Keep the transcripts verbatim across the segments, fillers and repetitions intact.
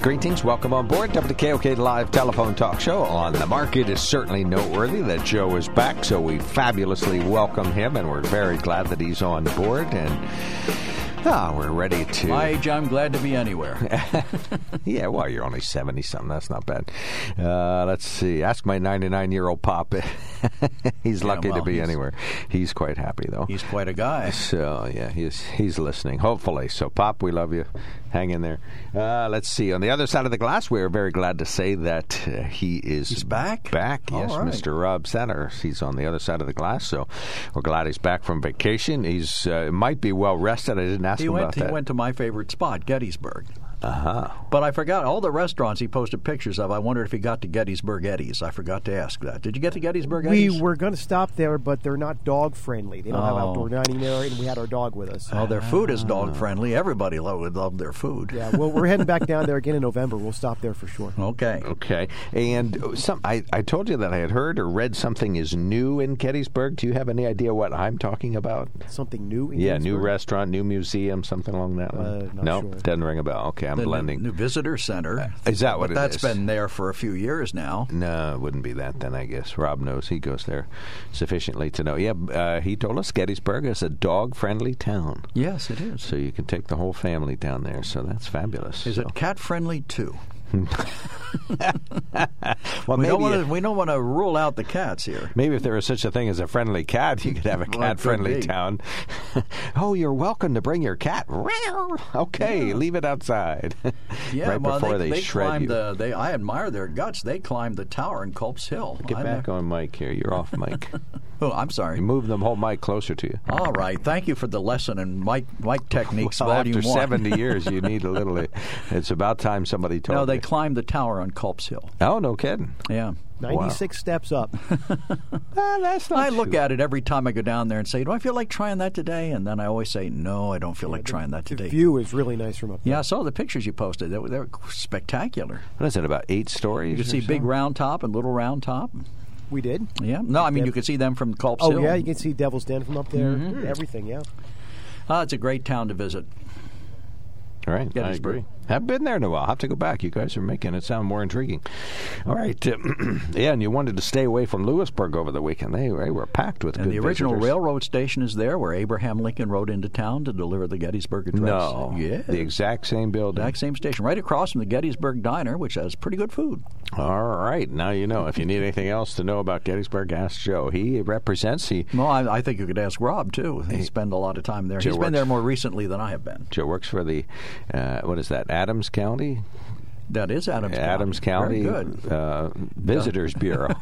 Greetings. Welcome on board W K O K Live Telephone Talk Show. On the Mark, it is certainly noteworthy that Joe is back, so we fabulously welcome him, and we're very glad that he's on board. And ah, we're ready to... My age, I'm glad to be anywhere. Yeah, well, you're only seventy-something. That's not bad. Uh, let's see. Ask my ninety-nine-year-old pop. He's yeah, lucky well, to be he's, anywhere. He's quite happy, though. He's quite a guy. So, yeah, he's, he's listening, hopefully. So, Pop, we love you. Hang in there. Uh, let's see. On the other side of the glass, we're very glad to say that uh, he is... He's back? Back, yes. Right. Mister Rob Senter. He's on the other side of the glass, so we're glad he's back from vacation. He's uh, might be well-rested. I didn't ask he him went, about he that. He went to my favorite spot, Gettysburg. Uh-huh. But I forgot all the restaurants he posted pictures of. I wondered if he got to Gettysburg Eddies. I forgot to ask that. Did you get to Gettysburg Eddies? We were going to stop there, but they're not dog-friendly. They don't oh. have outdoor dining there, and we had our dog with us. Oh, their food is dog-friendly. Everybody would love their food. Yeah, well, we're heading back down there again in November. We'll stop there for sure. Okay. Okay. And some, I, I told you that I had heard or read something is new in Gettysburg. Do you have any idea what I'm talking about? Something new in yeah, Gettysburg? Yeah, new restaurant, new museum, something along that line. Uh, not no, sure. Doesn't ring a bell. Okay. I'm the blending. New visitor center. Is that what but it that's is? That's been there for a few years now. No, it wouldn't be that then, I guess. Rob knows. He goes there sufficiently to know. Yeah, uh, he told us Gettysburg is a dog-friendly town. Yes, it is. So you can take the whole family down there. So that's fabulous. Is so. It cat-friendly, too? Well, we, don't wanna, it, we don't want to rule out the cats here. Maybe if there was such a thing as a friendly cat, you could have a cat-friendly well, town. Oh, you're welcome to bring your cat. Okay, yeah. Leave it outside. Yeah, right well, before they, they, they shred you. The, they, I admire their guts. They climbed the tower in Culp's Hill. Get I'm back a- on mic here. You're off mic. Oh, I'm sorry. You move the whole mic closer to you. All right. Thank you for the lesson in mic, mic techniques. Well, after seventy years, you need a little. It's about time somebody told you. No, they climbed the tower on Culp's Hill. Oh, no kidding. Yeah. ninety-six wow. steps up. ah, that's not I look true. At it every time I go down there and say, do I feel like trying that today? And then I always say, no, I don't feel yeah, like the, trying that today. The view is really nice from up there. Yeah, I saw the pictures you posted. They were, they were spectacular. What is it, about eight stories? You can see so? Big Round Top and Little Round Top. We did? Yeah. No, I mean, Dev- you can see them from Culp's oh, Hill. Oh, yeah, you can see Devil's Den from up there. Mm-hmm. Everything, yeah. Ah, it's a great town to visit. All right, I agree. Haven't been there in a while. I'll have to go back. You guys are making it sound more intriguing. All right. Uh, yeah, and you wanted to stay away from Lewisburg over the weekend. They, they were packed with and good visitors. And the original railroad station is there where Abraham Lincoln rode into town to deliver the Gettysburg Address. No. Yeah. The exact same building. Exact same station. Right across from the Gettysburg Diner, which has pretty good food. All right. Now you know. If you need anything else to know about Gettysburg, ask Joe. He represents the... Well, I, I think you could ask Rob, too. He, he spends a lot of time there. Joe He's works, been there more recently than I have been. Joe works for the... Uh, what is that? Adams County? That is Adams County. Adams County good. Uh, Visitors yeah. Bureau.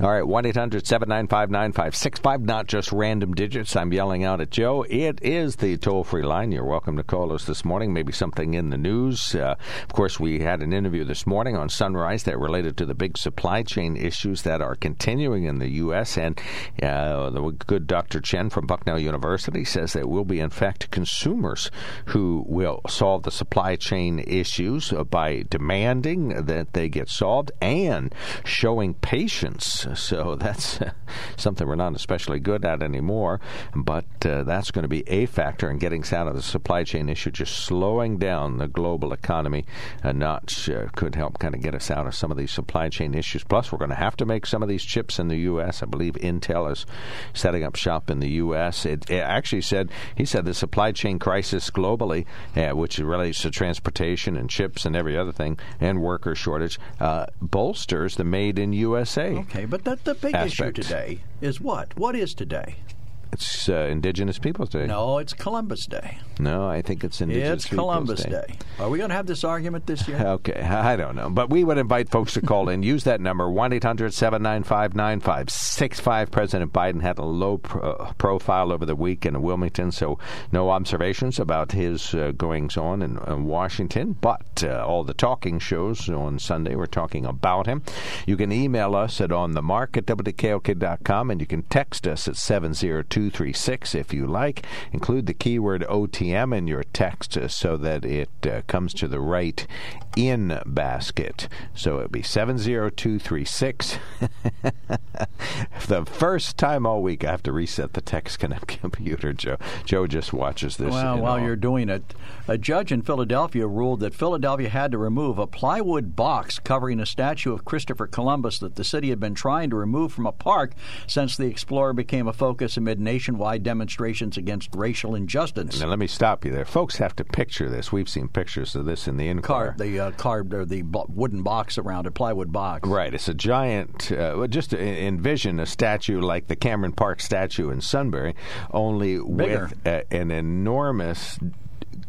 All right, one eight hundred seven nine five nine five six five, not just random digits. I'm yelling out at Joe. It is the toll-free line. You're welcome to call us this morning, maybe something in the news. Uh, of course, we had an interview this morning on Sunrise that related to the big supply chain issues that are continuing in the U S, and uh, the good Doctor Chen from Bucknell University says that we'll be, in fact, consumers who will solve the supply chain issues by demanding that they get solved and showing patience. So that's uh, something we're not especially good at anymore, but uh, that's going to be a factor in getting us out of the supply chain issue, just slowing down the global economy a notch uh, could help kind of get us out of some of these supply chain issues. Plus, we're going to have to make some of these chips in the U S. I believe Intel is setting up shop in the U S. It, it actually said, he said the supply chain crisis globally, uh, which relates to transportation and chips and every other thing, and worker shortage, uh, bolsters the made in U S A. Okay, but But the big aspect. Issue today is what? What is today? It's uh, Indigenous Peoples Day. No, it's Columbus Day. No, I think it's Indigenous it's Columbus Peoples Day. Day. Are we going to have this argument this year? Okay, I don't know. But we would invite folks to call in. Use that number, one eight hundred seven nine five nine five six five. President Biden had a low pro- profile over the week in Wilmington, so no observations about his uh, goings-on in, in Washington. But uh, all the talking shows on Sunday were talking about him. You can email us at onthemark at w k o k dot com, and you can text us at seven zero two three six if you like. Include the keyword O T M in your text uh, so that it uh, comes to the right in basket. So it'll be seven zero two three six. The first time all week I have to reset the text computer, Joe. Joe just watches this. Well, while all. You're doing it, a judge in Philadelphia ruled that Philadelphia had to remove a plywood box covering a statue of Christopher Columbus that the city had been trying to remove from a park since the explorer became a focus amid nationwide demonstrations against racial injustice. Now, let me stop you there. Folks have to picture this. We've seen pictures of this in the Inquirer. Car- the uh, carved or the b- wooden box around a plywood box. Right. It's a giant, uh, just envision a statue like the Cameron Park statue in Sunbury, only bigger, with a, an enormous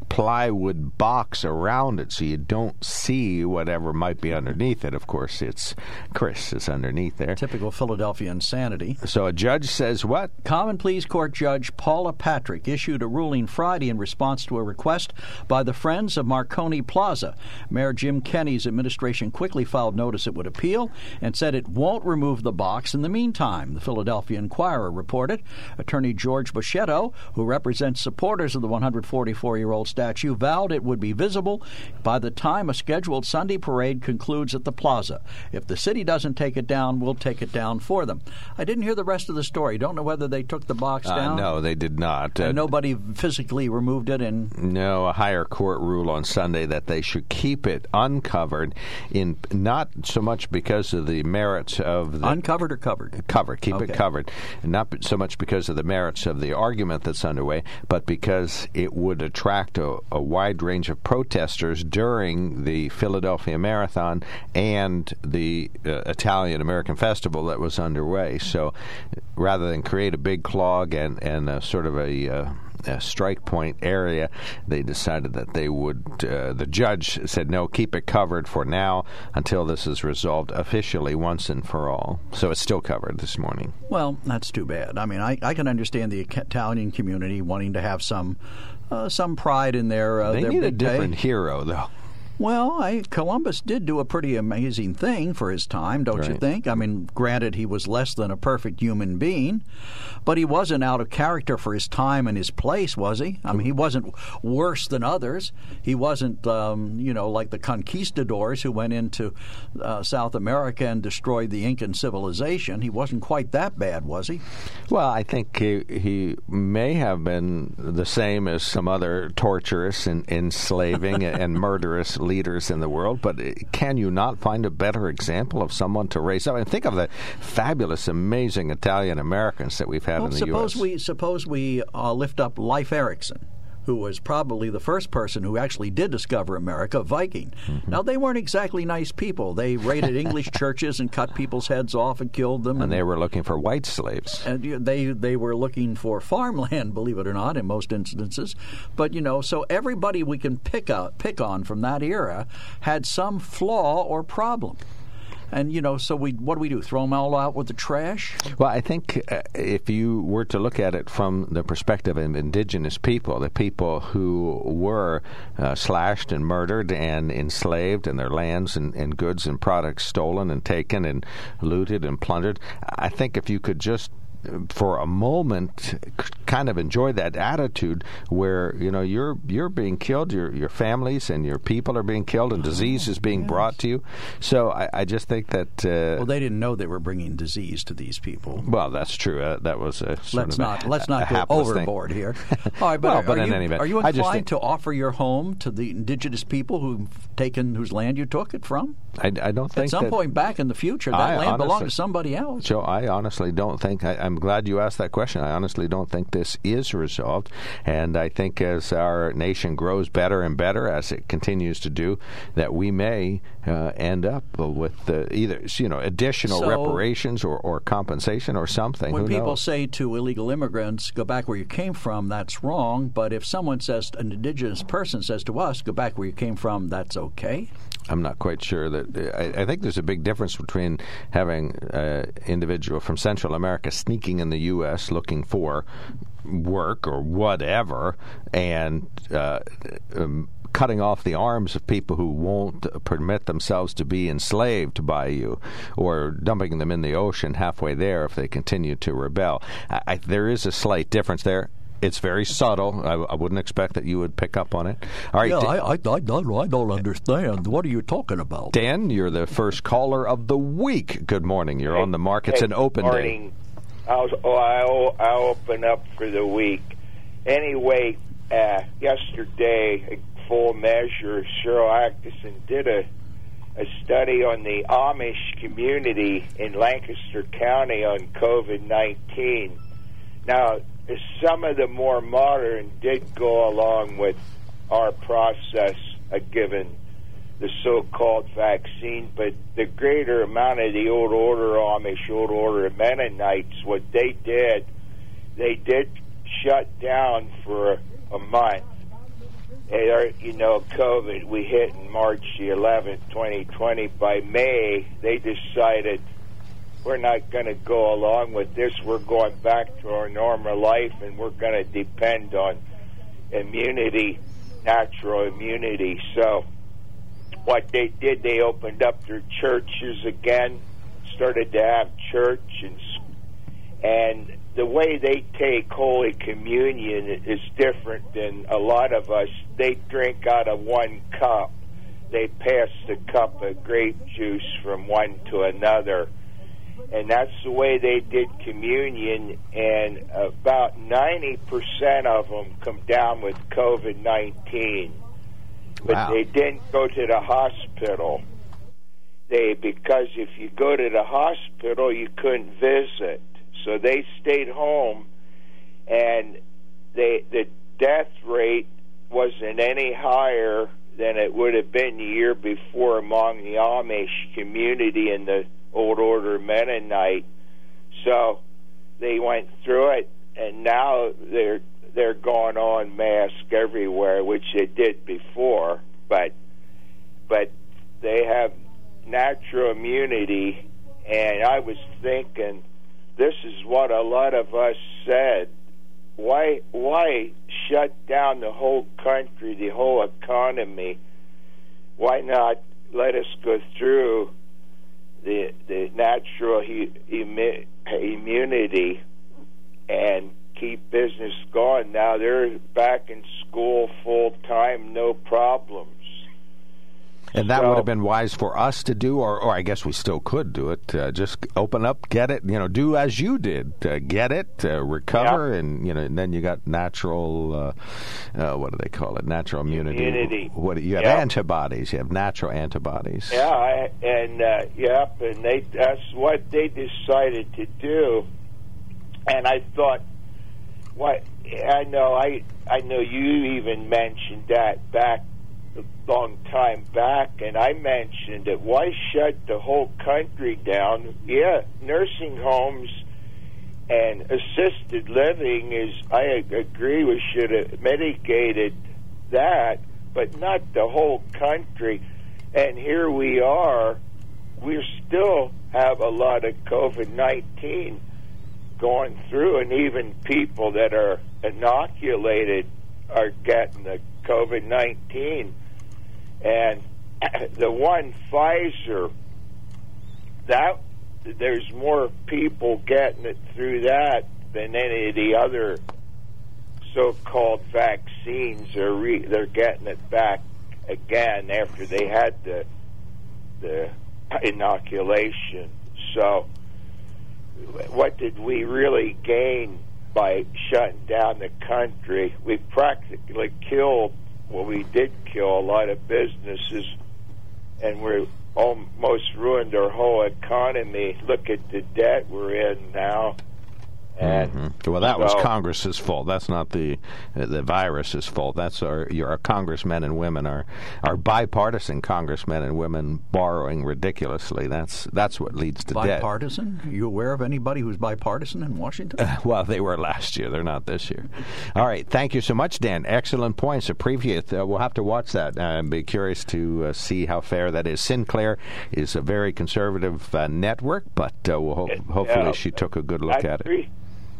plywood box around it, so you don't see whatever might be underneath it. Of course, it's Chris is underneath there. Typical Philadelphia insanity. So a judge says what? Common Pleas Court Judge Paula Patrick issued a ruling Friday in response to a request by the Friends of Marconi Plaza. Mayor Jim Kenney's administration quickly filed notice it would appeal and said it won't remove the box in the meantime, the Philadelphia Inquirer reported. Attorney George Boschetto, who represents supporters of the one hundred forty-four-year-old statue, statue vowed it would be visible by the time a scheduled Sunday parade concludes at the plaza. If the city doesn't take it down, we'll take it down for them. I didn't hear the rest of the story. Don't know whether they took the box uh, down. No, they did not. And uh, nobody physically removed it. And no, a higher court ruled on Sunday that they should keep it uncovered, in not so much because of the merits of the... Uncovered or covered? Covered. Keep okay. it covered. Not so much because of the merits of the argument that's underway, but because it would attract a a wide range of protesters during the Philadelphia Marathon and the uh, Italian-American Festival that was underway. So rather than create a big clog and, and a sort of a... Uh, A strike point area, they decided that they would, uh, the judge said, no, keep it covered for now until this is resolved officially once and for all. So it's still covered this morning. Well, that's too bad. I mean, I, I can understand the Italian community wanting to have some uh, some pride in their uh, They their need a different day. Hero, though. Well, I, Columbus did do a pretty amazing thing for his time, don't right. you think? I mean, granted, he was less than a perfect human being, but he wasn't out of character for his time and his place, was he? I mean, he wasn't worse than others. He wasn't, um, you know, like the conquistadors who went into uh, South America and destroyed the Incan civilization. He wasn't quite that bad, was he? Well, I think he, he may have been the same as some other torturous and enslaving and murderous leaders. leaders in the world, but can you not find a better example of someone to raise up? I mean, think of the fabulous, amazing Italian Americans that we've had well, in the suppose U S We, suppose we uh, lift up Leif Erikson, who was probably the first person who actually did discover America, Viking. Mm-hmm. Now, they weren't exactly nice people. They raided English churches and cut people's heads off and killed them. And, and they were looking for white slaves. And they they were looking for farmland, believe it or not, in most instances. But, you know, so everybody we can pick out, pick on from that era had some flaw or problem. And, you know, so we what do we do, throw them all out with the trash? Well, I think uh, if you were to look at it from the perspective of indigenous people, the people who were uh, slashed and murdered and enslaved and their lands and, and goods and products stolen and taken and looted and plundered, I think if you could just for a moment kind of enjoy that attitude where, you know, you're you're being killed, your your families and your people are being killed, and disease is being yes. brought to you. So I, I just think that... Uh, well, they didn't know they were bringing disease to these people. Well, that's true. Uh, that was a sort let's of not, a, Let's not go overboard thing. Here. All right, but, well, are, but are, in you, any event, are you inclined to offer your home to the indigenous people who've taken, whose land you took it from? I, I don't think At some that, point back in the future, that I land honestly, belonged to somebody else. Joe, I honestly don't think... I, I I'm glad you asked that question. I honestly don't think this is resolved, and I think as our nation grows better and better, as it continues to do, that we may uh, end up with uh, either you know additional so reparations or, or compensation or something. When Who people knows? Say to illegal immigrants, go back where you came from, that's wrong. But if someone says, an indigenous person says to us, go back where you came from, that's okay? I'm not quite sure that. I, I think there's a big difference between having an individual from Central America sneaking in the U S looking for work or whatever, and uh, um, cutting off the arms of people who won't permit themselves to be enslaved by you, or dumping them in the ocean halfway there if they continue to rebel. I, I, there is a slight difference there. It's very subtle. I, I wouldn't expect that you would pick up on it. All right, yeah, I, I, I, don't, I don't understand. What are you talking about? Dan, you're the first caller of the week. Good morning. You're hey, on the mark. It's hey, an open morning. Day. I'll, oh, I'll, I'll open up for the week. Anyway, uh, yesterday, Full Measure, Sharyl Attkisson did a, a study on the Amish community in Lancaster County on COVID nineteen. Now, some of the more modern did go along with our process uh, given the so-called vaccine, but the greater amount of the Old Order Amish, Old Order Mennonites, what they did, they did shut down for a month. They, you know, COVID, we hit in March the eleventh, twenty twenty. By May, they decided, we're not going to go along with this. We're going back to our normal life, and we're going to depend on immunity, natural immunity. So what they did, they opened up their churches again, started to have church, and, and the way they take Holy Communion is different than a lot of us. They drink out of one cup. They pass the cup of grape juice from one to another. And that's the way they did communion, and about ninety percent of them come down with COVID nineteen. But wow. They didn't go to the hospital. They because if you go to the hospital, you couldn't visit. So they stayed home, and they, the death rate wasn't any higher than it would have been the year before among the Amish community and the Old Order Mennonite. So they went through it, and now they're they're going on mask everywhere, which they did before, but but they have natural immunity. And I was thinking, this is what a lot of us said, why why shut down the whole country, the whole economy? Why not let us go through The, the natural he, imi, immunity and keep business going? Now they're back in school full time, no problems. And that so, would have been wise for us to do, or, or I guess we still could do it. Uh, just open up, get it, you know, do as you did, uh, get it, uh, recover, yeah. and you know, and then you got natural. Uh, uh, what do they call it? Natural immunity. immunity. What do you have? Yep. Antibodies. You have natural antibodies. Yeah, I, and uh, yep, and they, that's what they decided to do. And I thought, what I know, I I know you even mentioned that back. A long time back, and I mentioned it. Why shut the whole country down? Yeah, nursing homes and assisted living is, I agree, we should have mitigated that, but not the whole country. And here we are, we still have a lot of COVID nineteen going through, and even people that are inoculated are getting the COVID nineteen. And the one Pfizer, that there's more people getting it through that than any of the other so-called vaccines. They're re, they're getting it back again after they had the the inoculation. So, what did we really gain by shutting down the country? We practically killed. Well, we did kill a lot of businesses, and we almost ruined our whole economy. Look at the debt we're in now. And mm-hmm. Well, that so, was Congress's fault. That's not the the virus's fault. That's our your our congressmen and women, our our bipartisan congressmen and women borrowing ridiculously. That's that's what leads to bipartisan? debt. Bipartisan? Are you aware of anybody who's bipartisan in Washington? Uh, well, they were last year. They're not this year. All right. Thank you so much, Dan. Excellent points. Appreciate. Uh, we'll have to watch that. I'd be curious to uh, see how fair that is. Sinclair is a very conservative uh, network, but uh, we'll ho- hopefully uh, she took a good look I at agree. it.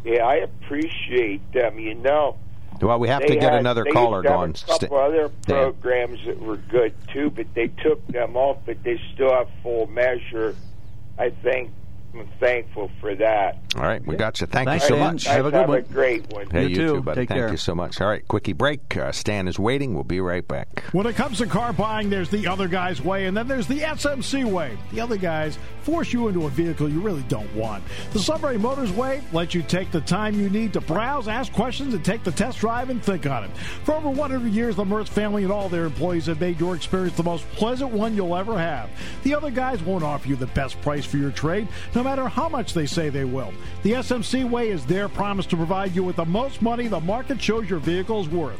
Yeah, I appreciate them, you know. Well, we have to get had, another caller going. They a couple other programs that were good, too, but they took them off, but they still have Full Measure. I think I'm thankful for that. All right, we got you. Thank Thanks, you so Dan. much. Have a good have one. Have a great one. Hey, you, you too, too buddy. Take Thank care. you so much. All right, quickie break. Uh, Stan is waiting. We'll be right back. When it comes to car buying, there's the other guy's way, and then there's the S M C way. The other guys force you into a vehicle you really don't want. The Sunbury Motors way lets you take the time you need to browse, ask questions, and take the test drive and think on it. For over one hundred years, the Mertz family and all their employees have made your experience the most pleasant one you'll ever have. The other guys won't offer you the best price for your trade, no matter how much they say they will. The S M C way is their promise to provide you with the most money the market shows your vehicle is worth.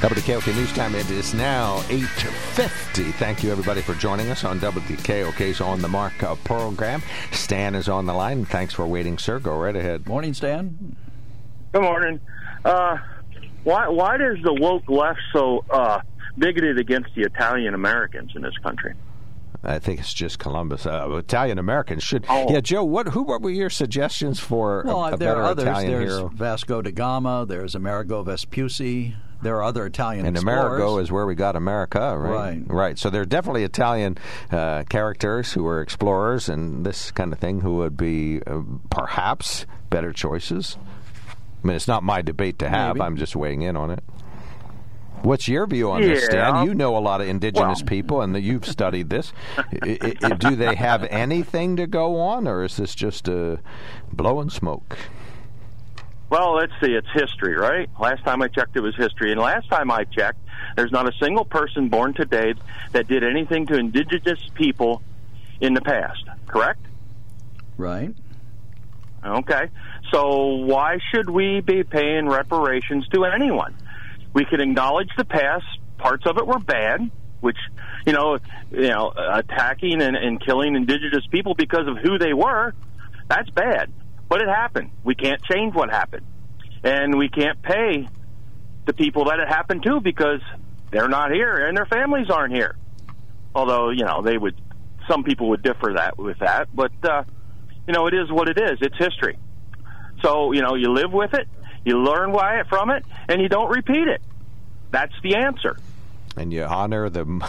W K O K News Time, it is now eight fifty. Thank you, everybody, for joining us on W K O K's On the Mark program. Stan is on the line. Thanks for waiting, sir. Go right ahead. Morning, Stan. Good morning. Uh, why why is the woke left so uh, bigoted against the Italian-Americans in this country? I think it's just Columbus. Uh, Italian Americans should. Oh. Yeah, Joe. What? Who? What were your suggestions for well, a, a there better are others. Italian there's hero? There's Vasco da Gama. There's Amerigo Vespucci. There are other Italian and explorers. Amerigo is where we got America, right? Right. Right. So there are definitely Italian uh, characters who were explorers and this kind of thing who would be uh, perhaps better choices. I mean, it's not my debate to have. Maybe. I'm just weighing in on it. What's your view on yeah. this, Stan? You know a lot of indigenous well, people, and you've studied this. I, I, do they have anything to go on, or is this just uh, blowing smoke? Well, let's see. It's history, right? Last time I checked, it was history. And last time I checked, there's not a single person born today that did anything to indigenous people in the past, correct? Right. Okay. So why should we be paying reparations to anyone? We could acknowledge the past. Parts of it were bad, which, you know, you know, attacking and, and killing indigenous people because of who they were, that's bad. But it happened. We can't change what happened. And we can't pay the people that it happened to because they're not here and their families aren't here. Although, you know, they would, some people would differ that with that. But, uh, you know, it is what it is. It's history. So, you know, you live with it. You learn why from it, and you don't repeat it. That's the answer. And you honor the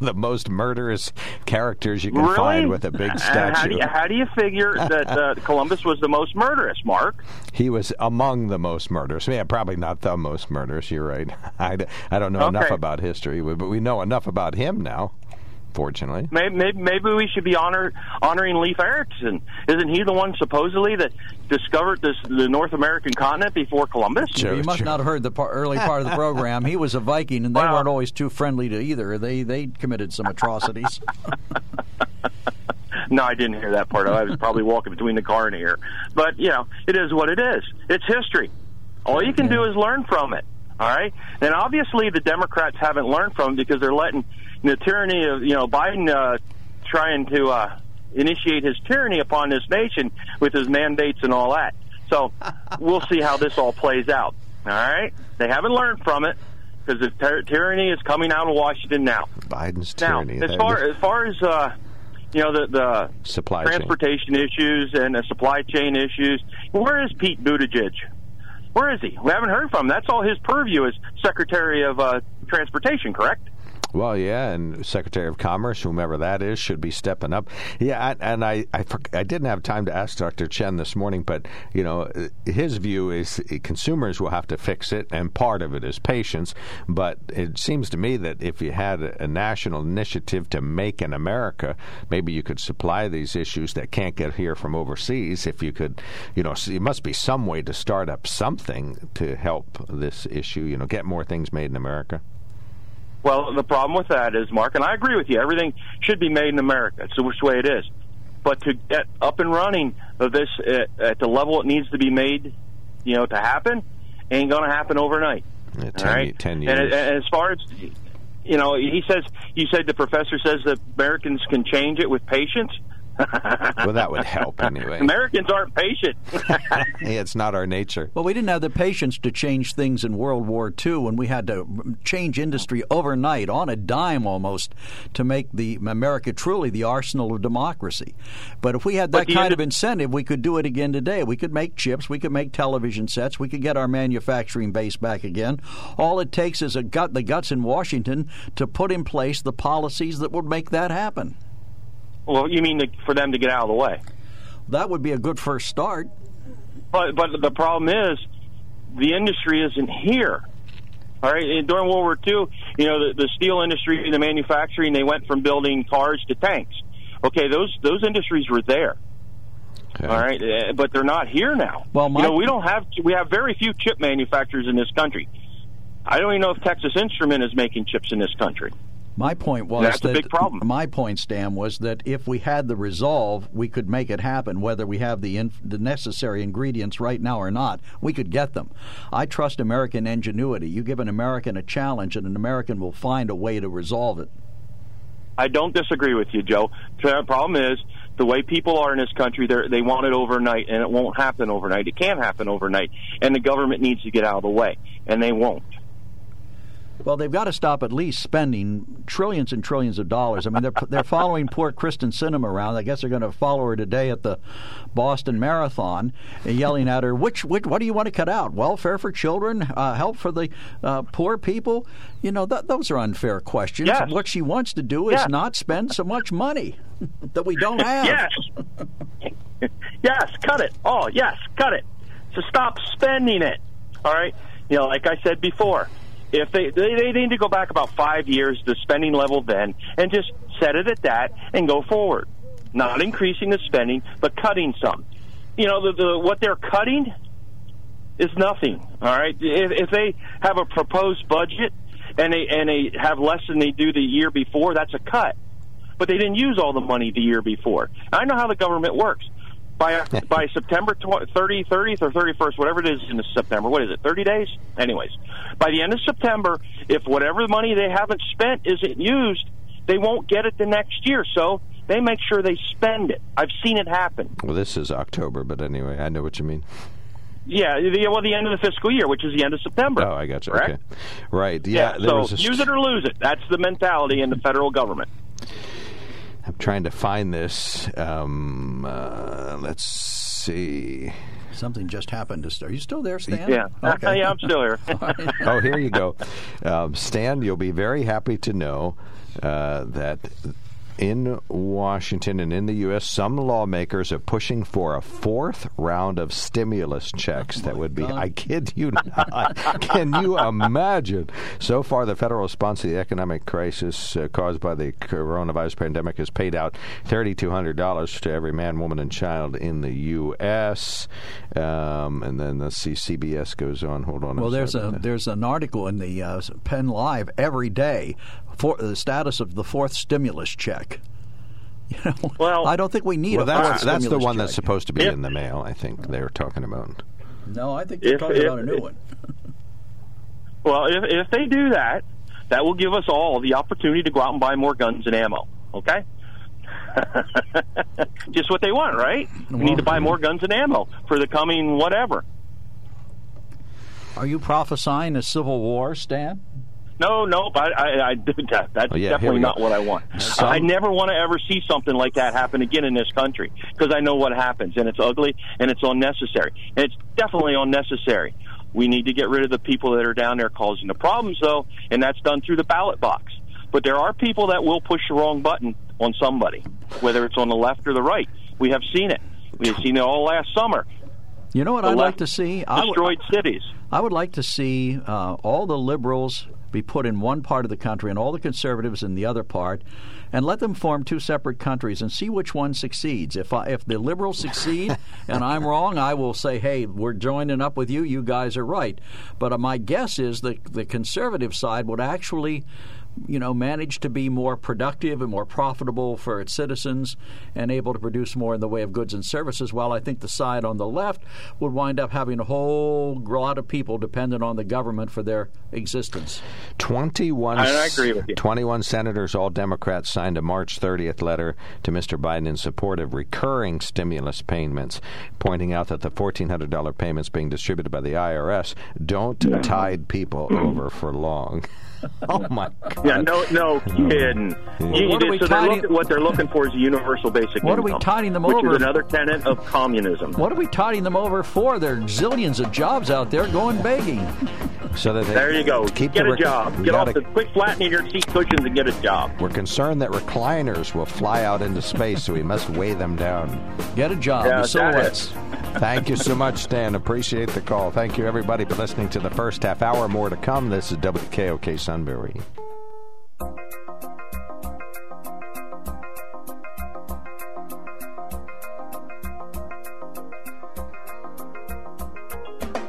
the most murderous characters you can really? find with a big statue. How do you, how do you figure that uh, Columbus was the most murderous, Mark? He was among the most murderous. Yeah, probably not the most murderous. You're right. I, I don't know okay. enough about history, but we know enough about him now, fortunately. Maybe, maybe, maybe we should be honor, honoring Leif Erikson. Isn't he the one supposedly that discovered this the North American continent before Columbus? Sure, you must sure. not have heard the par- early part of the program. He was a Viking, and they wow. weren't always too friendly to either. They they committed some atrocities. No, I didn't hear that part. I was probably walking between the car and here. But, you know, it is what it is. It's history. All you can yeah. do is learn from it, all right? And obviously the Democrats haven't learned from it because they're letting the tyranny of, you know, Biden uh, trying to uh, initiate his tyranny upon this nation with his mandates and all that. So we'll see how this all plays out. All right? They haven't learned from it because the ty- tyranny is coming out of Washington now. Biden's tyranny. Now, as far as, far as uh, you know, the, the supply transportation chain. issues and the supply chain issues, where is Pete Buttigieg? Where is he? We haven't heard from him. That's all his purview as Secretary of uh, Transportation, correct? Well, yeah, and Secretary of Commerce, whomever that is, should be stepping up. Yeah, I, and I, I, I didn't have time to ask Doctor Chen this morning, but, you know, his view is consumers will have to fix it, and part of it is patience. But it seems to me that if you had a national initiative to make in America, maybe you could supply these issues that can't get here from overseas. If you could, you know, it must be some way to start up something to help this issue, you know, get more things made in America. Well, the problem with that is, Mark, and I agree with you, everything should be made in America. It's the worst way it is. But to get up and running of this at the level it needs to be made, you know, to happen, ain't going to happen overnight. Yeah, ten, all right? ten years. And as far as, you know, he says, you said the professor says that Americans can change it with patience. Well, that would help anyway. Americans aren't patient. Yeah, it's not our nature. Well, we didn't have the patience to change things in World War Two when we had to change industry overnight, on a dime almost, to make the America truly the arsenal of democracy. But if we had that kind of incentive, we could do it again today. We could make chips. We could make television sets. We could get our manufacturing base back again. All it takes is a gut, the guts in Washington to put in place the policies that would make that happen. Well, you mean to, for them to get out of the way? That would be a good first start. But but the problem is, the industry isn't here. All right, during World War Two, you know, the, the steel industry, the manufacturing, they went from building cars to tanks. Okay, those those industries were there. Okay. All right, but they're not here now. Well, my, you know, we don't have we have very few chip manufacturers in this country. I don't even know if Texas Instrument is making chips in this country. My point was That's that a big problem. My point, Stan, was that if we had the resolve, we could make it happen, whether we have the, inf- the necessary ingredients right now or not. We could get them. I trust American ingenuity. You give an American a challenge, and an American will find a way to resolve it. I don't disagree with you, Joe. The problem is the way people are in this country, they want it overnight, and it won't happen overnight. It can't happen overnight, and the government needs to get out of the way, and they won't. Well, they've got to stop at least spending trillions and trillions of dollars. I mean, they're they're following poor Kristen Sinema around. I guess they're going to follow her today at the Boston Marathon, yelling at her, which, which what do you want to cut out? Welfare for children? Uh, help for the uh, poor people? You know, th- those are unfair questions. Yes. What she wants to do is yes. not spend so much money that we don't have. Yes. Yes, cut it. Oh, yes, cut it. So stop spending it, all right? You know, like I said before, If they, they they need to go back about five years, the spending level then, and just set it at that and go forward. Not increasing the spending, but cutting some. You know, the, the, what they're cutting is nothing, all right? If, if they have a proposed budget and they, and they have less than they do the year before, that's a cut. But they didn't use all the money the year before. I know how the government works. By by September thirtieth, thirtieth or thirty-first, whatever it is in September, what is it, thirty days? Anyways, by the end of September, if whatever money they haven't spent isn't used, they won't get it the next year. So they make sure they spend it. I've seen it happen. Well, this is October, but anyway, I know what you mean. Yeah, the, well, the end of the fiscal year, which is the end of September. Oh, I got you. Correct? Okay. Right. Yeah, yeah, there was a st- use it or lose it. That's the mentality in the federal government. I'm trying to find this. Um, uh, let's see. Something just happened to Stan. Are you still there, Stan? Yeah, okay. Yeah, I'm still here. Oh, here you go. Um, Stan, you'll be very happy to know uh, that in Washington and in the U S, some lawmakers are pushing for a fourth round of stimulus checks. Oh, that would be, God. I kid you not. Can you imagine? So far, the federal response to the economic crisis uh, caused by the coronavirus pandemic has paid out three thousand two hundred dollars to every man, woman, and child in the U S Um, and then, let's see, C B S goes on. Hold on. Well, there's, a, there's an article in the uh, Penn Live every day for the status of the fourth stimulus check. You know, well, I don't think we need well, a fourth that's, stimulus that's the one check. That's supposed to be if, in the mail, I think they're talking about. No, I think they're if, talking if, about a new if, one. Well, if, if they do that, that will give us all the opportunity to go out and buy more guns and ammo, okay? Just what they want, right? We well, need to buy more guns and ammo for the coming whatever. Are you prophesying a civil war, Stan? No, no, I, I, I that. That's oh, yeah, definitely not what I want. Some... I never want to ever see something like that happen again in this country, because I know what happens, and it's ugly, and it's unnecessary. And it's definitely unnecessary. We need to get rid of the people that are down there causing the problems, though, and that's done through the ballot box. But there are people that will push the wrong button on somebody, whether it's on the left or the right. We have seen it. We have seen it all last summer. You know what the I'd like to see? Destroyed I w- cities. I would like to see uh, all the liberals be put in one part of the country and all the conservatives in the other part, and let them form two separate countries and see which one succeeds. If I, if the liberals succeed and I'm wrong, I will say, hey, we're joining up with you. You guys are right. But my guess is that the conservative side would actually, you know, manage to be more productive and more profitable for its citizens and able to produce more in the way of goods and services, while I think the side on the left would wind up having a whole lot of people dependent on the government for their existence. twenty-one, I agree with you. twenty-one senators, all Democrats, signed a March thirtieth letter to Mister Biden in support of recurring stimulus payments, pointing out that the fourteen hundred dollars payments being distributed by the I R S don't tide people over for long. Oh, my God. Yeah, no, no kidding. Well, you, you so tiding, look, what they're looking for is a universal basic what income. What are we tiding them over? Which is another tenet of communism. What are we tiding them over for? There are zillions of jobs out there going begging. So that they there you go. Keep get the rec- a job. Get gotta, off the quick flattening your seat cushions and get a job. We're concerned that recliners will fly out into space, so we must weigh them down. Get a job. Yeah, so what? Thank you so much, Stan. Appreciate the call. Thank you, everybody, for listening to the first half hour. More to come. This is W K O K Sunbury.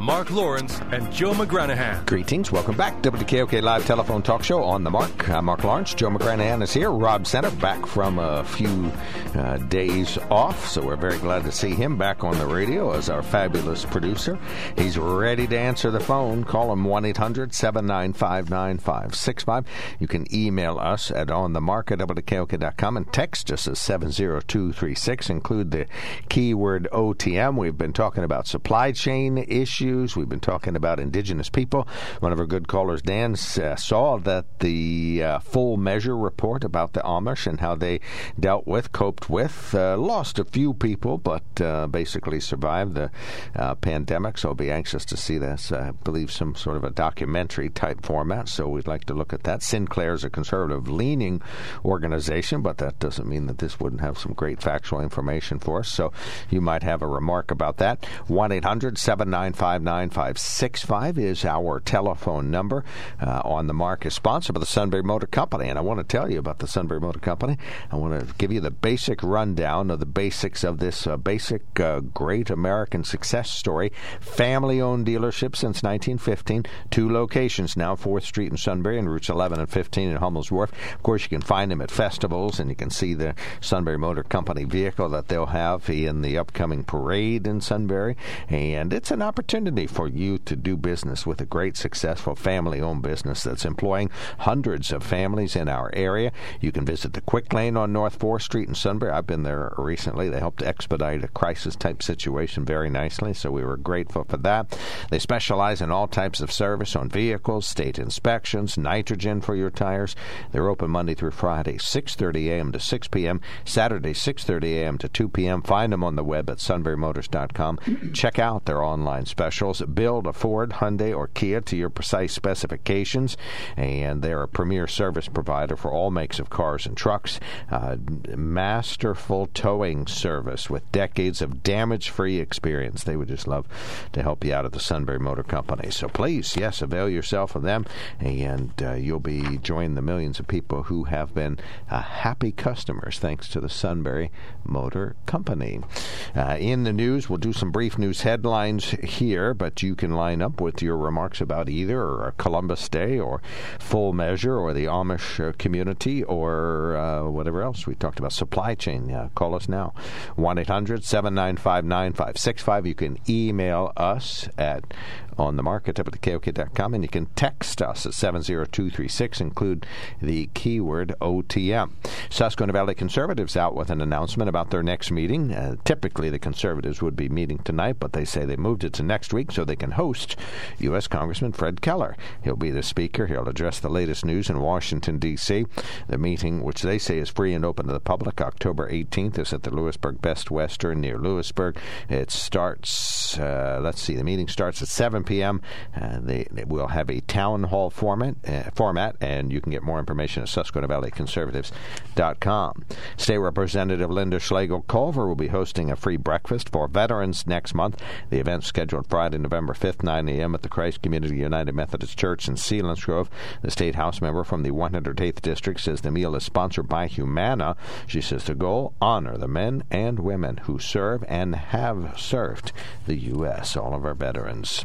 Mark Lawrence and Joe McGranaghan. Greetings. Welcome back. W K O K Live Telephone Talk Show On the Mark. I'm Mark Lawrence. Joe McGranaghan is here. Rob Senter back from a few uh, days off, so we're very glad to see him back on the radio as our fabulous producer. He's ready to answer the phone. Call him one eight hundred seven nine five nine five six five. You can email us at onthemark at W K O K dot com and text us at seven zero two three six. Include the keyword O T M. We've been talking about supply chain issues. We've been talking about indigenous people. One of our good callers, Dan, uh, saw that the uh, Full Measure report about the Amish and how they dealt with, coped with, uh, lost a few people, but uh, basically survived the uh, pandemic. So I'll be anxious to see this. I believe some sort of a documentary type format. So we'd like to look at that. Sinclair is a conservative leaning organization, but that doesn't mean that this wouldn't have some great factual information for us. So you might have a remark about that. one eight hundred seven nine five five nine five six five is our telephone number. Uh, On the Mark is sponsored by the Sunbury Motor Company, and I want to tell you about the Sunbury Motor Company. I want to give you the basic rundown of the basics of this uh, basic uh, great American success story. Family-owned dealership since nineteen fifteen, two locations now, fourth Street in Sunbury and Routes eleven and fifteen in Hummel's Wharf. Of course, you can find them at festivals, and you can see the Sunbury Motor Company vehicle that they'll have in the upcoming parade in Sunbury, and it's an opportunity for you to do business with a great, successful family-owned business that's employing hundreds of families in our area. You can visit the Quick Lane on North fourth Street in Sunbury. I've been there recently. They helped expedite a crisis-type situation very nicely, so we were grateful for that. They specialize in all types of service on vehicles, state inspections, nitrogen for your tires. They're open Monday through Friday, six thirty a.m. to six p.m., Saturday, six thirty a.m. to two p.m. Find them on the web at sunbury motors dot com. Check out their online specials. Build a Ford, Hyundai, or Kia to your precise specifications, and they're a premier service provider for all makes of cars and trucks. Uh, masterful towing service with decades of damage-free experience. They would just love to help you out at the Sunbury Motor Company. So please, yes, avail yourself of them, and uh, you'll be joining the millions of people who have been uh, happy customers thanks to the Sunbury Motor Company. Uh, in the news, we'll do some brief news headlines here. But you can line up with your remarks about either or Columbus Day or Full Measure or the Amish uh, community or uh, whatever else we talked about. Supply chain. Uh, call us now. one eight hundred seven nine five nine five six five. You can email us at on the mark at W K O K dot com, and you can text us at seven zero two three six, include the keyword O T M. Susquehanna Valley Conservatives out with an announcement about their next meeting. Uh, typically, the Conservatives would be meeting tonight, but they say they moved it to next week so they can host U S Congressman Fred Keller. He'll be the speaker. He'll address the latest news in Washington, D C The meeting, which they say is free and open to the public, October eighteenth, is at the Lewisburg Best Western near Lewisburg. It starts, uh, let's see, the meeting starts at seven p.m. Uh, they, they will have a town hall format, uh, format, and you can get more information at Susquehanna Valley Conservatives dot com. State Representative Linda Schlegel-Culver will be hosting a free breakfast for veterans next month. The event is scheduled Friday, November fifth, nine a.m. at the Christ Community United Methodist Church in Sealands Grove. The State House member from the one hundred eighth District says the meal is sponsored by Humana. She says the goal, honor the men and women who serve and have served the U S, all of our veterans.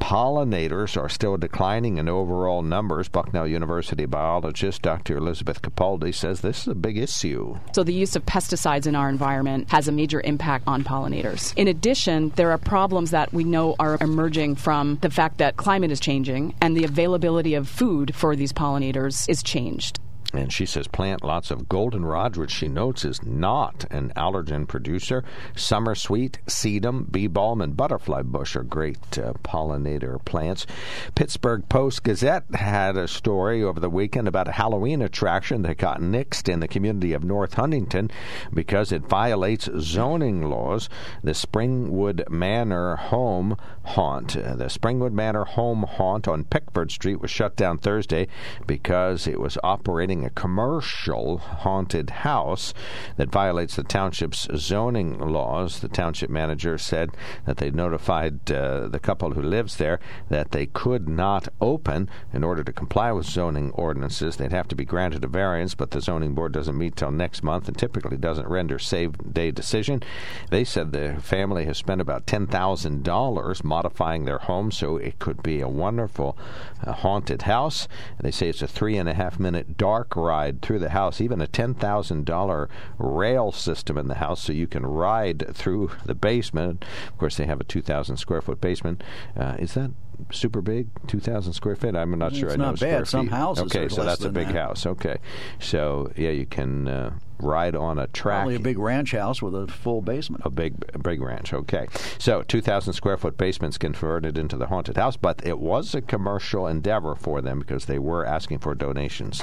Pollinators are still declining in overall numbers. Bucknell University biologist Doctor Elizabeth Capaldi says this is a big issue. So the use of pesticides in our environment has a major impact on pollinators. In addition, there are problems that we know are emerging from the fact that climate is changing and the availability of food for these pollinators is changed. And she says plant lots of goldenrod, which she notes is not an allergen producer. Summer sweet, sedum, bee balm, and butterfly bush are great uh, pollinator plants. Pittsburgh Post-Gazette had a story over the weekend about a Halloween attraction that got nixed in the community of North Huntington because it violates zoning laws. The Springwood Manor Home Haunt. Uh, the Springwood Manor Home Haunt on Pickford Street was shut down Thursday because it was operating a commercial haunted house that violates the township's zoning laws. The township manager said that they notified uh, the couple who lives there that they could not open. In order to comply with zoning ordinances, they'd have to be granted a variance, but the zoning board doesn't meet till next month and typically doesn't render same-day decision. They said the family has spent about ten thousand dollars modifying their home so it could be a wonderful uh, haunted house. They say it's a three-and-a-half-minute dark ride through the house, even a ten thousand dollars rail system in the house so you can ride through the basement. Of course, they have a two thousand square foot basement. Uh, is that super big? two thousand square feet? I'm not it's sure. It's not I know bad. Some feet. Houses okay, are so less that's than a big that. House. Okay. So, yeah, you can uh, ride on a track. Probably a big ranch house with a full basement. A big a big ranch. Okay. So, two thousand square foot basements converted into the haunted house, but it was a commercial endeavor for them because they were asking for donations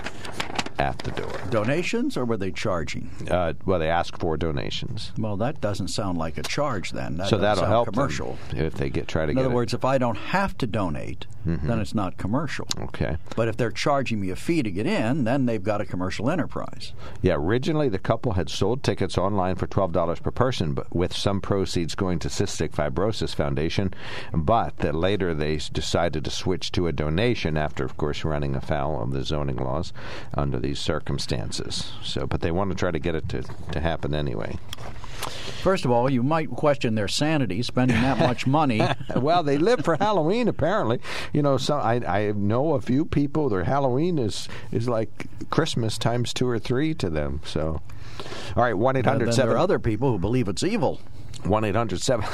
at the door. Donations, or were they charging? Uh, well, they asked for donations. Well, that doesn't sound like a charge then. That so that'll help commercial. If they get try to. In get other it. words, if I don't have to donate, mm-hmm. then it's not commercial. Okay. But if they're charging me a fee to get in, then they've got a commercial enterprise. Yeah. Originally, the couple had sold tickets online for twelve dollars per person, but with some proceeds going to Cystic Fibrosis Foundation. But that later they decided to switch to a donation after, of course, running afoul of the zoning laws under the circumstances. So, but they want to try to get it to, to happen anyway. First of all, you might question their sanity, spending that much money. Well, they live for Halloween, apparently. You know, so I, I know a few people, their Halloween is, is like Christmas times two or three to them. So, all right, one eight hundred seven... There are other people who believe it's evil. one eight hundred seven...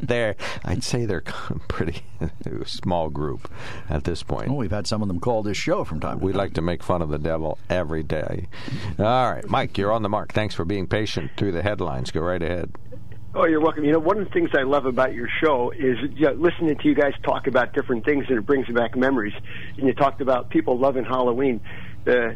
There, I'd say they're a pretty small group at this point. Well, we've had some of them call this show from time to we time. We like to make fun of the devil every day. All right, Mike, you're on the mark. Thanks for being patient through the headlines. Go right ahead. Oh, you're welcome. You know, one of the things I love about your show is you know, listening to you guys talk about different things, and it brings back memories. And you talked about people loving Halloween. Uh,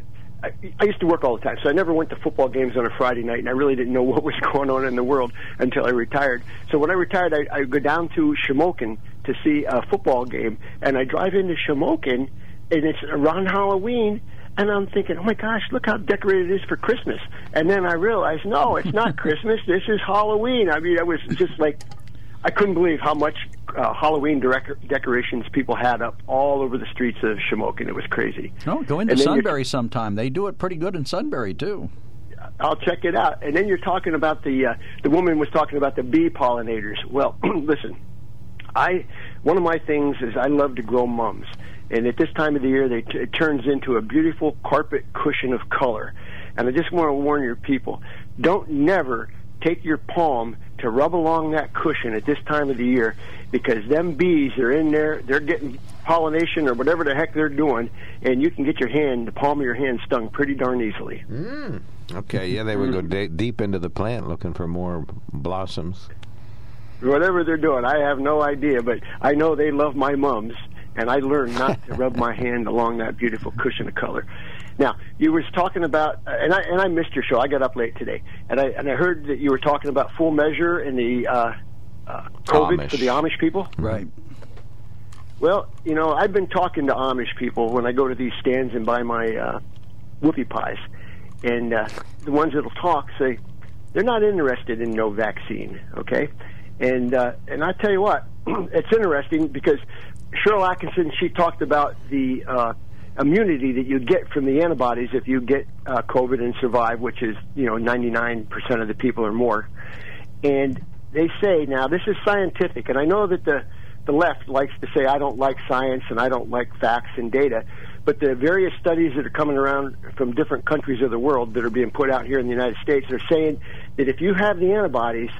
I, I used to work all the time, so I never went to football games on a Friday night, and I really didn't know what was going on in the world until I retired. So when I retired, I, I go down to Shamokin to see a football game, and I drive into Shamokin, and it's around Halloween, and I'm thinking, oh, my gosh, look how decorated it is for Christmas. And then I realized, no, it's not Christmas. This is Halloween. I mean, I was just like, I couldn't believe how much uh, Halloween direc- decorations people had up all over the streets of Shamokin. It was crazy. Oh, go into Sunbury sometime. They do it pretty good in Sunbury, too. I'll check it out. And then you're talking about the, uh, the woman was talking about the bee pollinators. Well, listen, I one of my things is I love to grow mums. And at this time of the year, they t- it turns into a beautiful carpet cushion of color. And I just want to warn your people, don't never take your palm to rub along that cushion at this time of the year, because them bees are in there, they're getting pollination or whatever the heck they're doing, and you can get your hand, the palm of your hand, stung pretty darn easily. Mm. Okay, yeah, they would go de- deep into the plant looking for more blossoms. Whatever they're doing, I have no idea, but I know they love my mums, and I learned not to rub my hand along that beautiful cushion of color. Now, you were talking about, and I and I missed your show. I got up late today, and I and I heard that you were talking about Full Measure and the uh, uh, COVID Amish. For the Amish people. Right. Well, you know, I've been talking to Amish people when I go to these stands and buy my uh, whoopie pies, and uh, the ones that'll talk say they're not interested in no vaccine. Okay, and uh, and I tell you what, it's interesting because Sharyl Attkisson, she talked about the Uh, immunity that you get from the antibodies if you get uh, COVID and survive, which is, you know, ninety-nine percent of the people or more. And they say, now, this is scientific, and I know that the, the left likes to say, I don't like science and I don't like facts and data, but the various studies that are coming around from different countries of the world that are being put out here in the United States are saying that if you have the antibodies,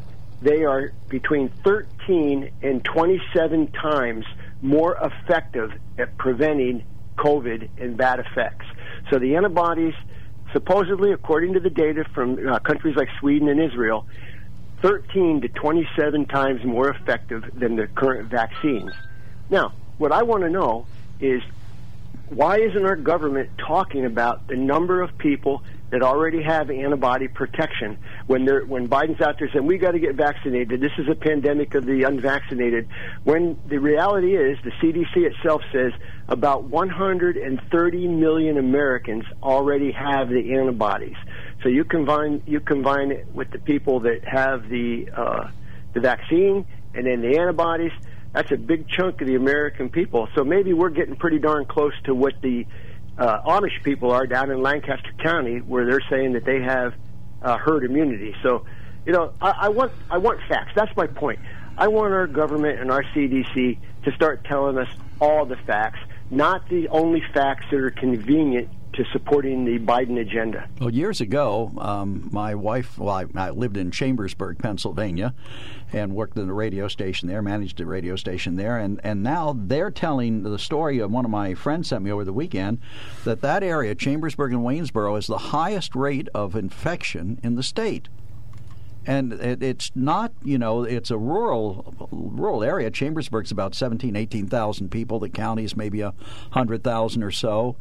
they are between thirteen and twenty-seven times more effective at preventing COVID and bad effects. So the antibodies, supposedly, according to the data from uh, countries like Sweden and Israel, thirteen to twenty-seven times more effective than the current vaccines. Now, what I want to know is, why isn't our government talking about the number of people that already have antibody protection when they're when Biden's out there saying we got to get vaccinated, this is a pandemic of the unvaccinated, when the reality is the C D C itself says about one hundred thirty million Americans already have the antibodies. So you combine you combine it with the people that have the uh, the vaccine and then the antibodies, that's a big chunk of the American people. So maybe we're getting pretty darn close to what the Uh, Amish people are down in Lancaster County, where they're saying that they have uh, herd immunity. So, you know, I, I want I want facts. That's my point. I want our government and our C D C to start telling us all the facts, not the only facts that are convenient to supporting the Biden agenda. Well, years ago, um, my wife, well, I, I lived in Chambersburg, Pennsylvania, and worked in the radio station there, managed the radio station there, and, and now they're telling the story of one of my friends sent me over the weekend that that area, Chambersburg and Waynesboro, is the highest rate of infection in the state. And it, it's not, you know, it's a rural rural area. Chambersburg's about seventeen, eighteen thousand people. The county's maybe one hundred thousand or so.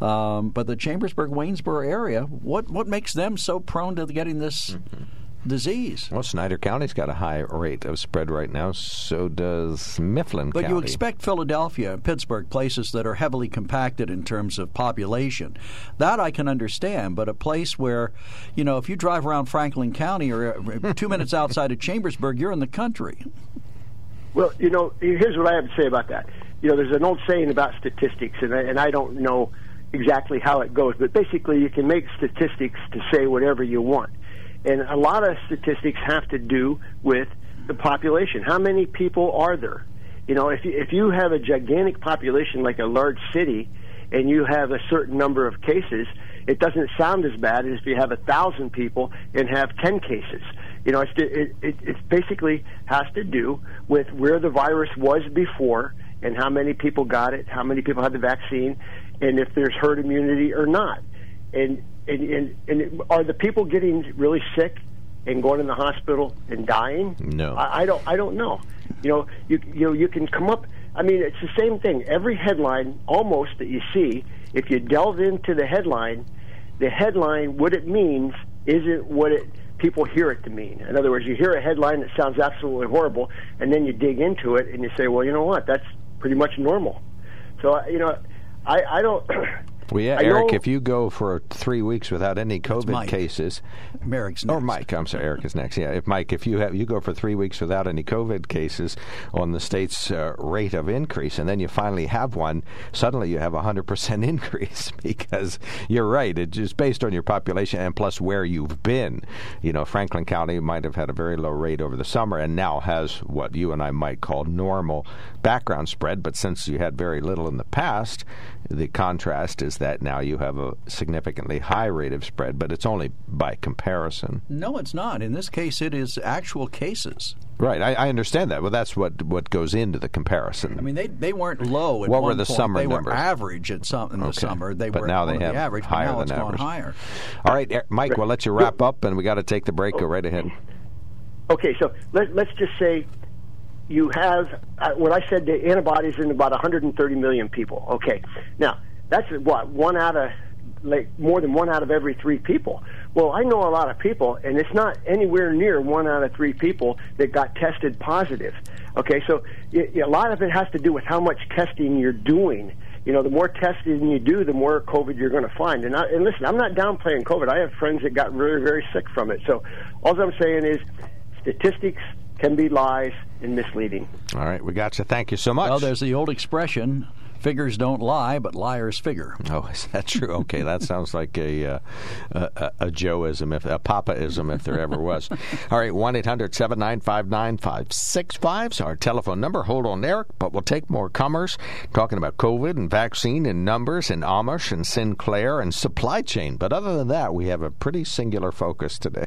Um, but the Chambersburg-Waynesboro area, what, what makes them so prone to getting this mm-hmm. disease? Well, Snyder County's got a high rate of spread right now. So does Mifflin but County. But you expect Philadelphia, Pittsburgh, places that are heavily compacted in terms of population. That I can understand. But a place where, you know, if you drive around Franklin County or two minutes outside of Chambersburg, you're in the country. Well, you know, here's what I have to say about that. You know, there's an old saying about statistics, and I, and I don't know exactly how it goes, but basically you can make statistics to say whatever you want, and a lot of statistics have to do with the population. How many people are there? You know, if you, if you have a gigantic population like a large city and you have a certain number of cases, it doesn't sound as bad as if you have a thousand people and have ten cases. You know, it's, it, it, it basically has to do with where the virus was before and how many people got it, how many people had the vaccine, and if there's herd immunity or not. And, and, and, and are the people getting really sick and going in the hospital and dying? No. I, I don't I don't know. You know, you, you know, you can come up, I mean, it's the same thing. Every headline almost that you see, if you delve into the headline, the headline, what it means isn't what it people hear it to mean. In other words, you hear a headline that sounds absolutely horrible, and then you dig into it and you say, well, you know what, that's pretty much normal. So, you know, I, I don't. Well, yeah, I Eric, know, if you go for three weeks without any COVID cases, Merrick's next. Or Mike, I'm sorry, Eric is next. Yeah, if Mike, if you have you go for three weeks without any COVID cases on the state's uh, rate of increase, and then you finally have one, suddenly you have a hundred percent increase because you're right. It's just based on your population and plus where you've been. You know, Franklin County might have had a very low rate over the summer and now has what you and I might call normal background spread, but since you had very little in the past, the contrast is is that now you have a significantly high rate of spread, but it's only by comparison. No, it's not. In this case, it is actual cases. Right. I, I understand that. Well, that's what, what goes into the comparison. I mean, they they weren't low at what one were the point. Summer they numbers? Were average at some, in the okay. summer. They but were now they have the average, higher but now than it's average. Gone higher. All right, Mike, we'll let you wrap up, and we got to take the break. Go right ahead. Okay, so let, let's just say you have, uh, what I said, the antibodies in about one hundred thirty million people. Okay, now, that's what, one out of, like, more than one out of every three people. Well, I know a lot of people, and it's not anywhere near one out of three people that got tested positive. Okay, so it, a lot of it has to do with how much testing you're doing. You know, the more testing you do, the more COVID you're going to find. And, I, and listen, I'm not downplaying COVID. I have friends that got very, very sick from it. So all I'm saying is statistics can be lies and misleading. All right, we got you. Thank you so much. Well, there's the old expression, figures don't lie, but liars figure. Oh, is that true? Okay, that sounds like a, uh, a, a Joe-ism, if, a Papa-ism, if there ever was. All right, one eight hundred seven nine five nine five six five is our telephone number. Hold on, Eric, but we'll take more comers. Talking about COVID and vaccine and numbers and Amish and Sinclair and supply chain. But other than that, we have a pretty singular focus today.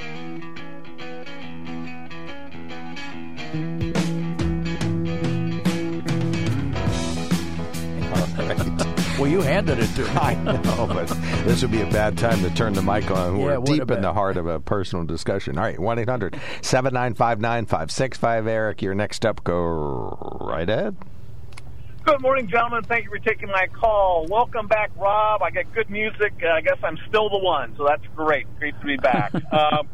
Well, you handed it to me. I know, but this would be a bad time to turn the mic on. We're yeah, deep in the heart of a personal discussion. All right, one eight hundred seven nine five nine five six five. Eric, you're next up. Go right ahead. Good morning, gentlemen. Thank you for taking my call. Welcome back, Rob. I got good music. Uh, I guess I'm still the one, so that's great. Great to be back. um,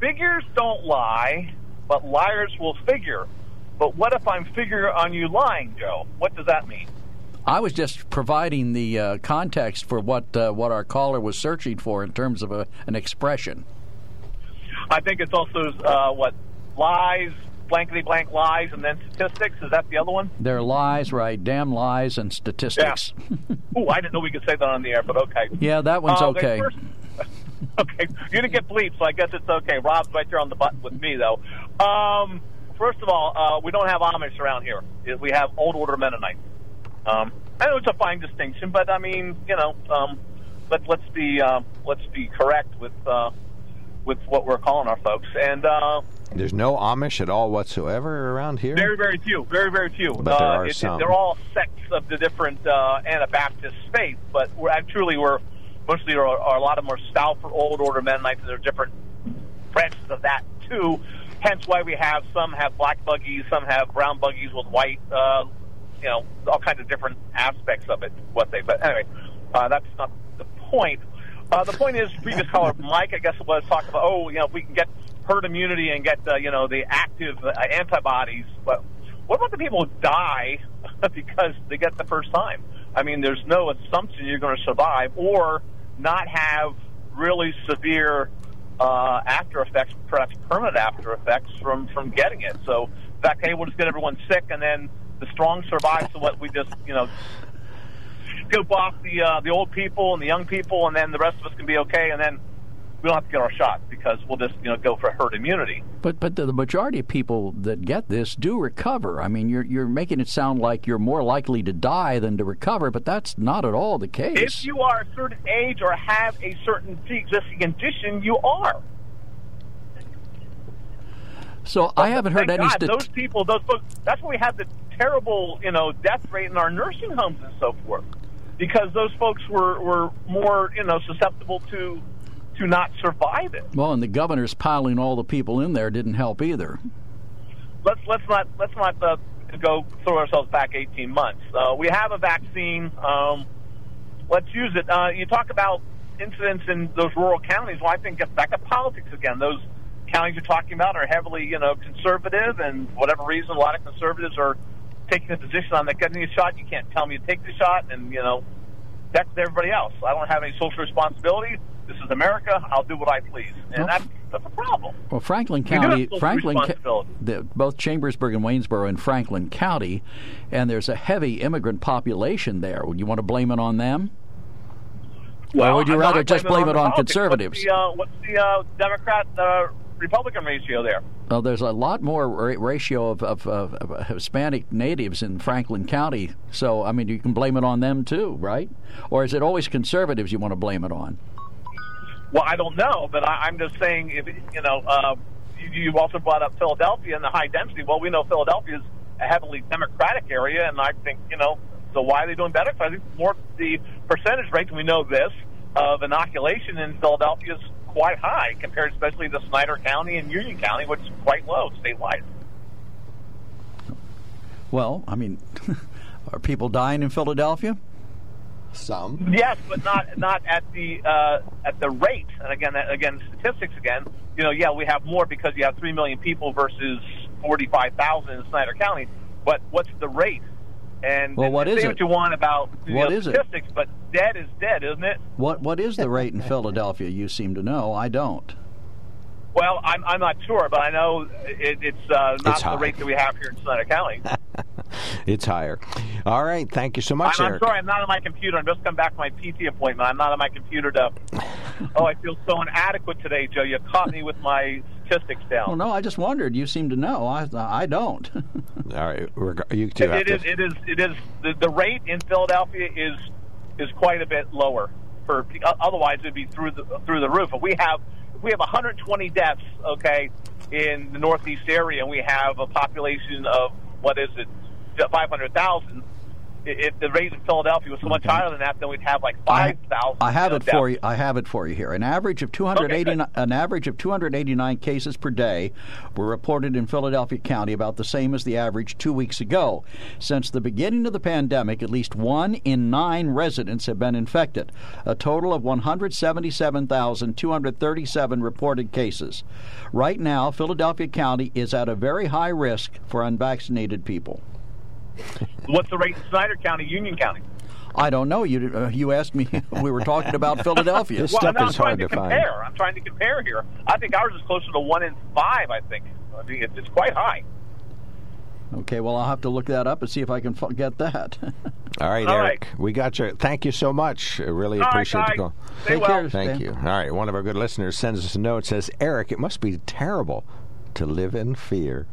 figures don't lie, but liars will figure. But what if I'm figuring on you lying, Joe? What does that mean? I was just providing the uh, context for what uh, what our caller was searching for in terms of a, an expression. I think it's also, uh, what, lies... blankety blank lies and then statistics. Is that the other one? They're lies, right? Damn lies and statistics. Yeah. Oh, I didn't know we could say that on the air, but okay. Yeah, that one's uh, okay. First, okay, you didn't get bleeped, so I guess it's okay. Rob's right there on the button with me, though. Um, first of all, uh, we don't have Amish around here. We have Old Order Mennonites. Um, I know it's a fine distinction, but I mean, you know, um, let, let's be uh, let's be correct with uh, with what we're calling our folks and. Uh, There's no Amish at all whatsoever around here? Very, very few. Very, very few. But there are uh, it, some. It, they're all sects of the different uh, Anabaptist faith, but we're actually we're mostly are, are a lot of more stout for Old Order Mennonites, and there are different branches of that, too, hence why we have some have black buggies, some have brown buggies with white, uh, you know, all kinds of different aspects of it, what they, but anyway, uh, that's not the point. Uh, the point is, previous caller, Mike, I guess it was, talking about, oh, you know, if we can get herd immunity and get, uh, you know, the active uh, antibodies. But what about the people who die because they get the first time? I mean, there's no assumption you're going to survive or not have really severe uh, after effects, perhaps permanent after effects from, from getting it. So, in fact, hey, we'll just get everyone sick and then the strong survive. So what we just, you know, scoop off the, uh, the old people and the young people and then the rest of us can be okay and then we don't have to get our shots because we'll just, you know, go for herd immunity. But but the, the majority of people that get this do recover. I mean, you're you're making it sound like you're more likely to die than to recover, but that's not at all the case. If you are a certain age or have a certain pre-existing condition, you are. So but I haven't heard any. St- those people, those folks. That's why we have the terrible, you know, death rate in our nursing homes and so forth. because those folks were, were more, you know, susceptible to to not survive it. Well, and the governor's piling all the people in there didn't help either. Let's let's not let's not uh, go throw ourselves back eighteen months. Uh, we have a vaccine. Um, let's use it. Uh, you talk about incidents in those rural counties. Well, I think it's back to politics again. Those counties you're talking about are heavily, you know, conservative, and for whatever reason, a lot of conservatives are taking a position on that. Getting a shot, you can't tell me to take the shot, and, you know, that's everybody else. I don't have any social responsibility. This is America. I'll do what I please, and well, that's that's a problem. Well, Franklin County, Franklin, the, both Chambersburg and Waynesboro in Franklin County, and there's a heavy immigrant population there. Would you want to blame it on them? Well, or would you I'm rather just blame it on, it on conservatives? What's the, uh, what's the uh, Democrat uh, Republican ratio there? Well, there's a lot more ra- ratio of, of, of, of Hispanic natives in Franklin County. So, I mean, you can blame it on them too, right? Or is it always conservatives you want to blame it on? Well, I don't know, but I, I'm just saying, if, you know, uh, you, you also brought up Philadelphia and the high density. Well, we know Philadelphia is a heavily Democratic area, and I think, you know, so why are they doing better? So I think more the percentage rate, and we know this, of inoculation in Philadelphia is quite high compared especially to Snyder County and Union County, which is quite low statewide. Well, I mean, are people dying in Philadelphia? Some. Yes, but not not at the uh, at the rate. And again, again, statistics again. You know, yeah, we have more because you have three million people versus forty-five thousand in Snyder County. But what's the rate? And well, what is say it? What you want about what know, is statistics, it? But dead is dead, isn't it? What what is the rate in Philadelphia? You seem to know. I don't. Well, I'm I'm not sure, but I know it, it's uh, not it's the rate that we have here in Snyder County. It's higher. All right, thank you so much, I'm, I'm Eric. sorry, I'm not on my computer. I'm just come back from my P T appointment. I'm not on my computer to... Oh, I feel so inadequate today, Joe. You caught me with my statistics down. Well, no, I just wondered. You seem to know. I I don't. All right, you two it, it, it is. It is. The, the rate in Philadelphia is is quite a bit lower. For otherwise, it'd be through the through the roof. But we have we have one hundred twenty deaths. Okay, in the Northeast area, and we have a population of what is it? five hundred thousand. If the rate in Philadelphia was so much okay. higher than that, then we'd have like five thousand. I have it for you. I have it for you here. An average of two hundred eighty-nine, okay. an average of two hundred eighty-nine cases per day were reported in Philadelphia County, about the same as the average two weeks ago. Since the beginning of the pandemic, at least one in nine residents have been infected. A total of one hundred seventy-seven thousand two hundred thirty-seven reported cases. Right now, Philadelphia County is at a very high risk for unvaccinated people. What's the rate in Snyder County, Union County? I don't know. You uh, you asked me. We were talking about Philadelphia. This well, stuff no, is hard to, to find. Compare. I'm trying to compare here. I think ours is closer to one in five, I think. I mean, it's quite high. Okay, well, I'll have to look that up and see if I can get that. All right, All Eric. Right. We got you. Thank you so much. I really All appreciate right, the call. Stay Take well. Care, Thank Stan. You. All right, one of our good listeners sends us a note, says, Eric, it must be terrible to live in fear.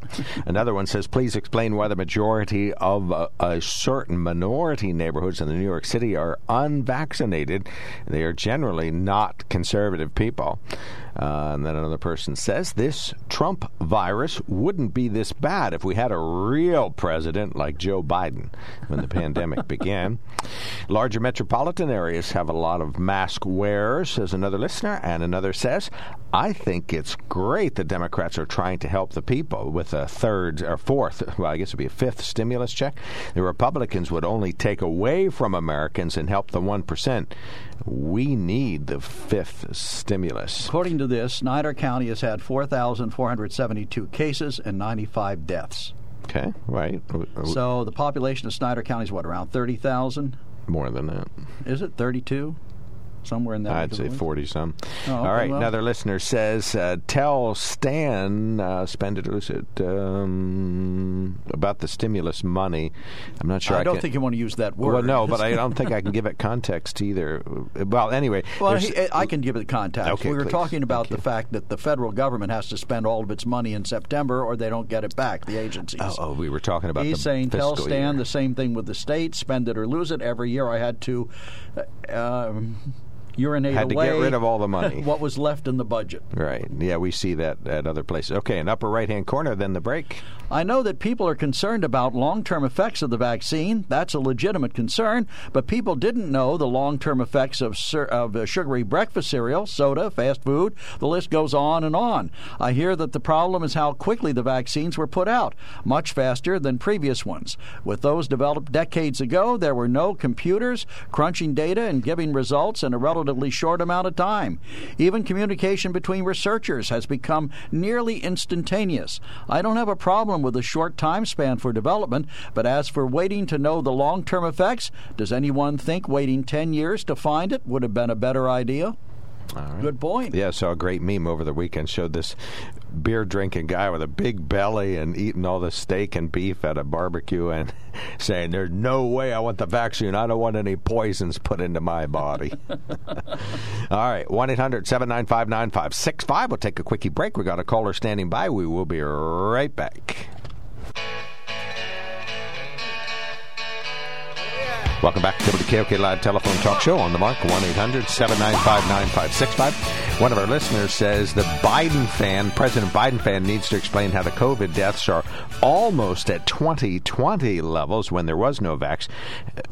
Another one says, please explain why the majority of uh, a certain minority neighborhoods in the New York City are unvaccinated. They are generally not conservative people. Uh, and then another person says, this Trump virus wouldn't be this bad if we had a real president like Joe Biden when the pandemic began. Larger metropolitan areas have a lot of mask wearers, says another listener. And another says, I think it's great the Democrats are trying to help the people with a third or fourth, well, I guess it would be a fifth stimulus check. The Republicans would only take away from Americans and help the one percent. We need the fifth stimulus. According to this, Snyder County has had four thousand four hundred seventy-two cases and ninety-five deaths. Okay, right. So the population of Snyder County is what, around thirty thousand? More than that. Is it thirty-two? Somewhere in that. I'd say forty-some. Oh, okay, all right, well. Another listener says, uh, tell Stan, uh, spend it, is it, um, about the stimulus money. I'm not sure I, I don't can, think you want to use that word. Well, no, but I don't think I can give it context either. Well, anyway. Well, he, I can give it context. Okay, we were please. talking about Thank the you. fact that the federal government has to spend all of its money in September or they don't get it back, the agencies. Oh, oh we were talking about He's the saying, fiscal He's saying, tell Stan year. The same thing with the state, spend it or lose it. Every year I had to... Uh, um, urinate had away. Had to get rid of all the money. What was left in the budget. Right. Yeah, we see that at other places. Okay, in upper right-hand corner, then the break. I know that people are concerned about long-term effects of the vaccine. That's a legitimate concern, but people didn't know the long-term effects of, of sugary breakfast cereal, soda, fast food. The list goes on and on. I hear that the problem is how quickly the vaccines were put out, much faster than previous ones. With those developed decades ago, there were no computers crunching data and giving results in a relatively short amount of time. Even communication between researchers has become nearly instantaneous. I don't have a problem with a short time span for development, but as for waiting to know the long-term effects, does anyone think waiting ten years to find it would have been a better idea? All right. Good point. Yeah, I saw a great meme over the weekend, showed this beer-drinking guy with a big belly and eating all the steak and beef at a barbecue and saying, there's no way I want the vaccine. I don't want any poisons put into my body. All right, one eight hundred seven nine five nine five six five. We'll take a quickie break. We got a caller standing by. We will be right back. Welcome back to the W K O K Live Telephone Talk Show on the mark, one eight hundred seven nine five nine five six five. One of our listeners says the Biden fan, President Biden fan, needs to explain how the COVID deaths are almost at twenty twenty levels when there was no vax.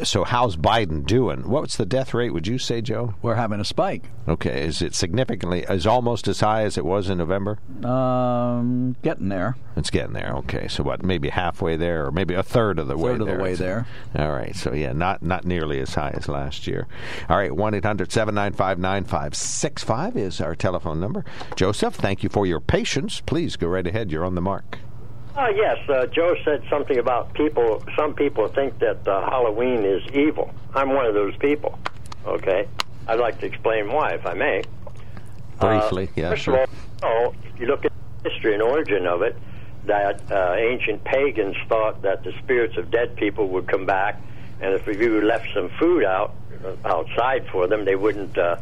So how's Biden doing? What's the death rate, would you say, Joe? We're having a spike. Okay. Is it significantly, is almost as high as it was in November? Um, getting there. It's getting there. Okay. So what, maybe halfway there or maybe a third of the way there. A third of the way there. All right. So, yeah, not Not nearly as high as last year. All right, one eight hundred seven nine five nine five six five is our telephone number. Joseph, thank you for your patience. Please go right ahead. You're on the mark. Uh, yes, uh, Joe said something about people. Some people think that uh, Halloween is evil. I'm one of those people, okay? I'd like to explain why, if I may. Briefly, uh, yeah, first sure. Of all, so if you look at the history and origin of it, that uh, ancient pagans thought that the spirits of dead people would come back. And if you left some food out outside for them, they wouldn't uh,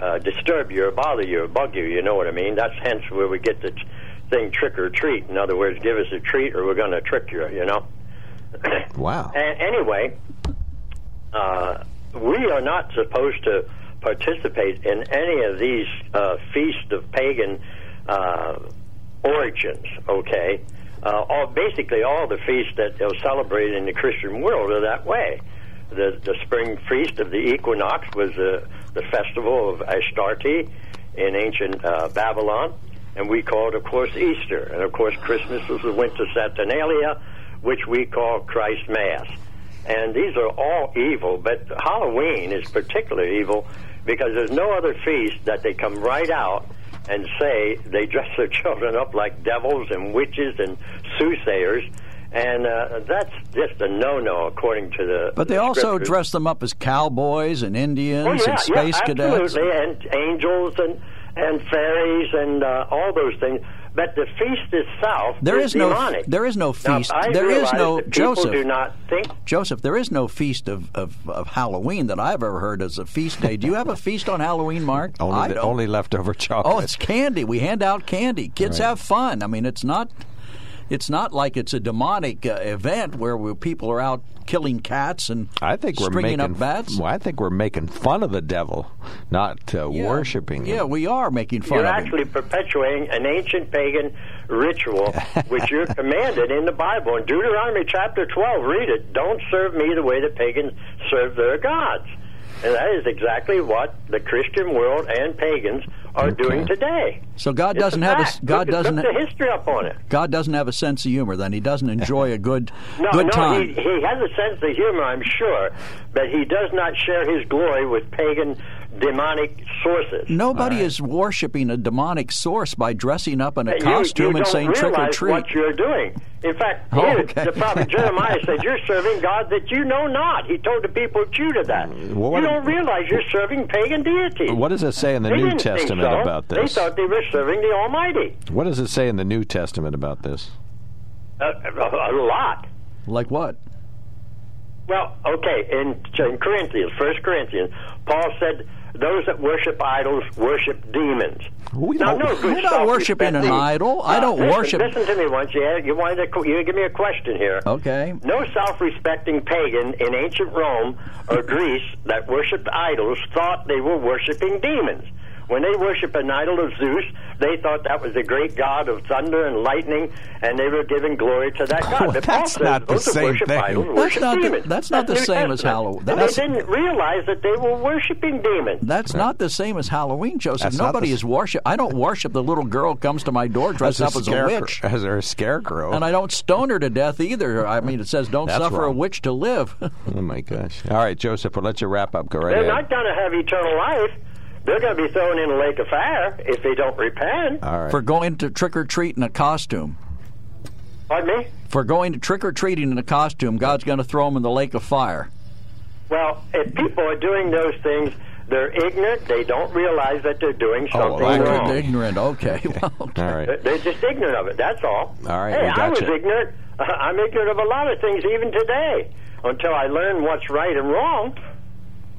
uh, disturb you or bother you or bug you, you know what I mean? That's hence where we get the t- thing trick or treat. In other words, give us a treat or we're going to trick you, you know? Wow. And anyway, uh, we are not supposed to participate in any of these uh, feasts of pagan uh, origins, okay? Uh, all, basically, all the feasts that are celebrated in the Christian world are that way. The, the spring feast of the equinox was uh, the festival of Astarte in ancient uh, Babylon, and we called, of course, Easter. And, of course, Christmas was the Winter Saturnalia, which we call Christ Mass. And these are all evil, but Halloween is particularly evil because there's no other feast that they come right out and say they dress their children up like devils and witches and soothsayers, and uh, that's just a no-no according to the But they the also dress them up as cowboys and Indians oh, yeah, and space yeah, cadets. Absolutely, and angels and, and fairies and uh, all those things. But the feast itself there is, is no, demonic. There is no feast. Now, there is no Joseph. Do not think. Joseph, there is no feast of, of, of Halloween that I've ever heard as a feast day. Do you have a feast on Halloween, Mark? only I the, don't. Only leftover chocolate. Oh, it's candy. We hand out candy. Kids right. have fun. I mean, it's not. It's not like it's a demonic uh, event where we, people are out killing cats and I think we're stringing making, up bats. Well, I think we're making fun of the devil, not uh, yeah. worshiping him. Yeah, we are making fun you're of him. You're actually perpetuating an ancient pagan ritual, which you're commanded in the Bible. In Deuteronomy chapter twelve, read it, don't serve me the way the pagans serve their gods. And that is exactly what the Christian world and pagans are okay. doing today. So God it's doesn't a have a God look, doesn't look the history up on it. God doesn't have a sense of humor. Then he doesn't enjoy a good no, good no, time. He, he has a sense of humor, I'm sure, but he does not share his glory with pagan demonic sources. Nobody right. is worshiping a demonic source by dressing up in a you, costume you and saying trick or treat. What you're doing. In fact, oh, here, okay. the prophet Jeremiah said, you're serving God that you know not. He told the people of Judah that. What, you don't realize you're serving pagan deities. What does it say in the they New Testament so. about this? They thought they were serving the Almighty. What does it say in the New Testament about this? Uh, a, a lot. Like what? Well, okay, in, in Corinthians, First Corinthians, Paul said, those that worship idols worship demons. We don't, now, no good we're not worshiping an idol. I don't now, listen, worship. Listen to me once. You, had, you wanted to you give me a question here. Okay. No self-respecting pagan in ancient Rome or Greece that worshipped idols thought they were worshiping demons. When they worship an idol of Zeus, they thought that was the great god of thunder and lightning, and they were giving glory to that god. Oh, that's, not the, that's, not, the, that's not the same thing. That's not the same as Halloween. They didn't realize that they were worshiping demons. That's not the same as Halloween, Joseph. That's Nobody the, is worship. I don't worship the little girl who comes to my door dressed as up as a witch. As a scarecrow. And I don't stone her to death either. I mean, it says don't that's suffer wrong. a witch to live. Oh, my gosh. All right, Joseph, we'll let you wrap up. Go right They're ahead. They're not going to have eternal life. They're going to be thrown in a lake of fire if they don't repent. All right. For going to trick-or-treat in a costume. Pardon me? For going to trick-or-treating in a costume, God's going to throw them in the lake of fire. Well, if people are doing those things, they're ignorant. They don't realize that they're doing something oh, wrong. They're ignorant. Okay. Well, okay. All right. They're just ignorant of it. That's all. All right. Hey, I was you. ignorant. I'm ignorant of a lot of things even today until I learn what's right and wrong.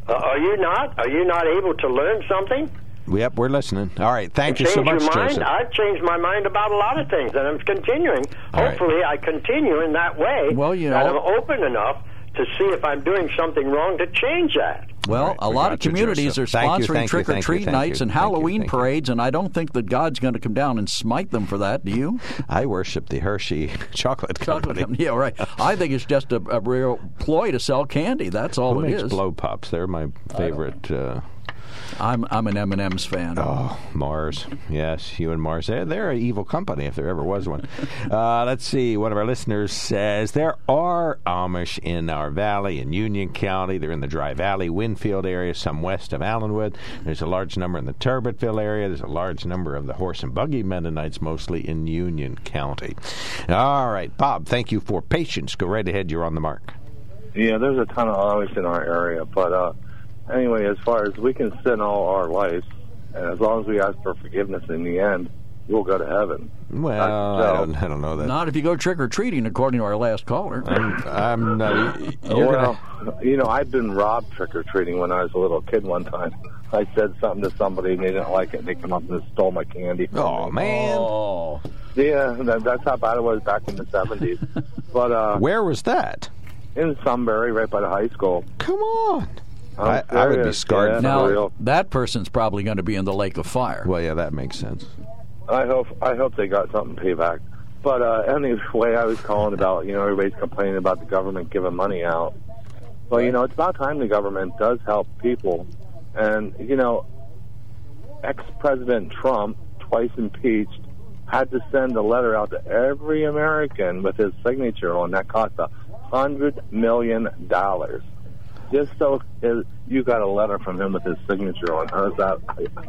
Uh, are you not? Are you not able to learn something? Yep, we're listening. All right, thank you, you so much, your mind. Joseph. I've changed my mind about a lot of things, and I'm continuing. All Hopefully, right. I continue in that way. Well, you know, I'm open enough to see if I'm doing something wrong to change that. Well, right, a we lot of communities you, are sponsoring trick-or-treat nights and Halloween thank you, thank parades, and I don't think that God's going to come down and smite them for that, do you? I worship the Hershey Chocolate Company. Chocolate Company. Yeah, right. I think it's just a, a real ploy to sell candy. That's all Who it is. Who makes Blow Pops? They're my favorite. Uh, I'm I'm an M and M's fan. Oh, Mars. Yes, you and Mars. They're, they're an evil company if there ever was one. uh, let's see. One of our listeners says, there are Amish in our valley, in Union County. They're in the Dry Valley, Winfield area, some west of Allenwood. There's a large number in the Turbotville area. There's a large number of the horse and buggy Mennonites, mostly in Union County. All right, Bob, thank you for patience. Go right ahead. You're on the mark. Yeah, there's a ton of Amish in our area, but... uh Anyway, as far as we can sin all our lives, and as long as we ask for forgiveness in the end, we'll go to heaven. Well, I don't, I don't know that. Not if you go trick-or-treating, according to our last caller. I'm, I'm not... You're well, gonna... you know, I've been robbed trick-or-treating when I was a little kid one time. I said something to somebody, and they didn't like it, and they came up and stole my candy from oh, me. Man. Oh, man. Yeah, that's how bad it was back in the seventies. But uh, where was that? In Sunbury, right by the high school. Come on. I, I would be scarred. Yeah, now, real. That person's probably going to be in the lake of fire. Well, yeah, that makes sense. I hope I hope they got something to pay back. But uh, anyway, I was calling about, you know, everybody's complaining about the government giving money out. Well, you know, it's about time the government does help people. And, you know, ex-President Trump, twice impeached, had to send a letter out to every American with his signature on that cost one hundred million dollars. Just so you got a letter from him with his signature on. How's that?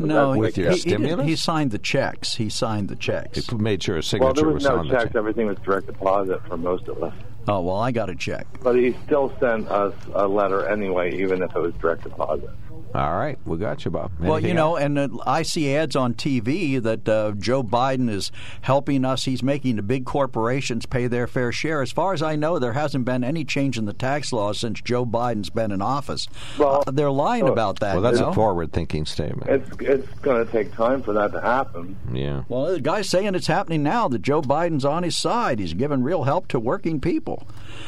No, that with he, your he, stimulus? He, he signed the checks. He signed the checks. He made sure his signature well, there was, was no on checks. The check. Everything was direct deposit for most of us. Oh, well, I got a check. But he still sent us a letter anyway, even if it was direct deposit. All right. We got you, Bob. Anything well, you know, else? and uh, I see ads on T V that uh, Joe Biden is helping us. He's making the big corporations pay their fair share. As far as I know, there hasn't been any change in the tax law since Joe Biden's been in office. Well, uh, they're lying oh, about that. Well, that's you know? a forward-thinking statement. It's, it's going to take time for that to happen. Yeah. Well, the guy's saying it's happening now, that Joe Biden's on his side. He's giving real help to working people.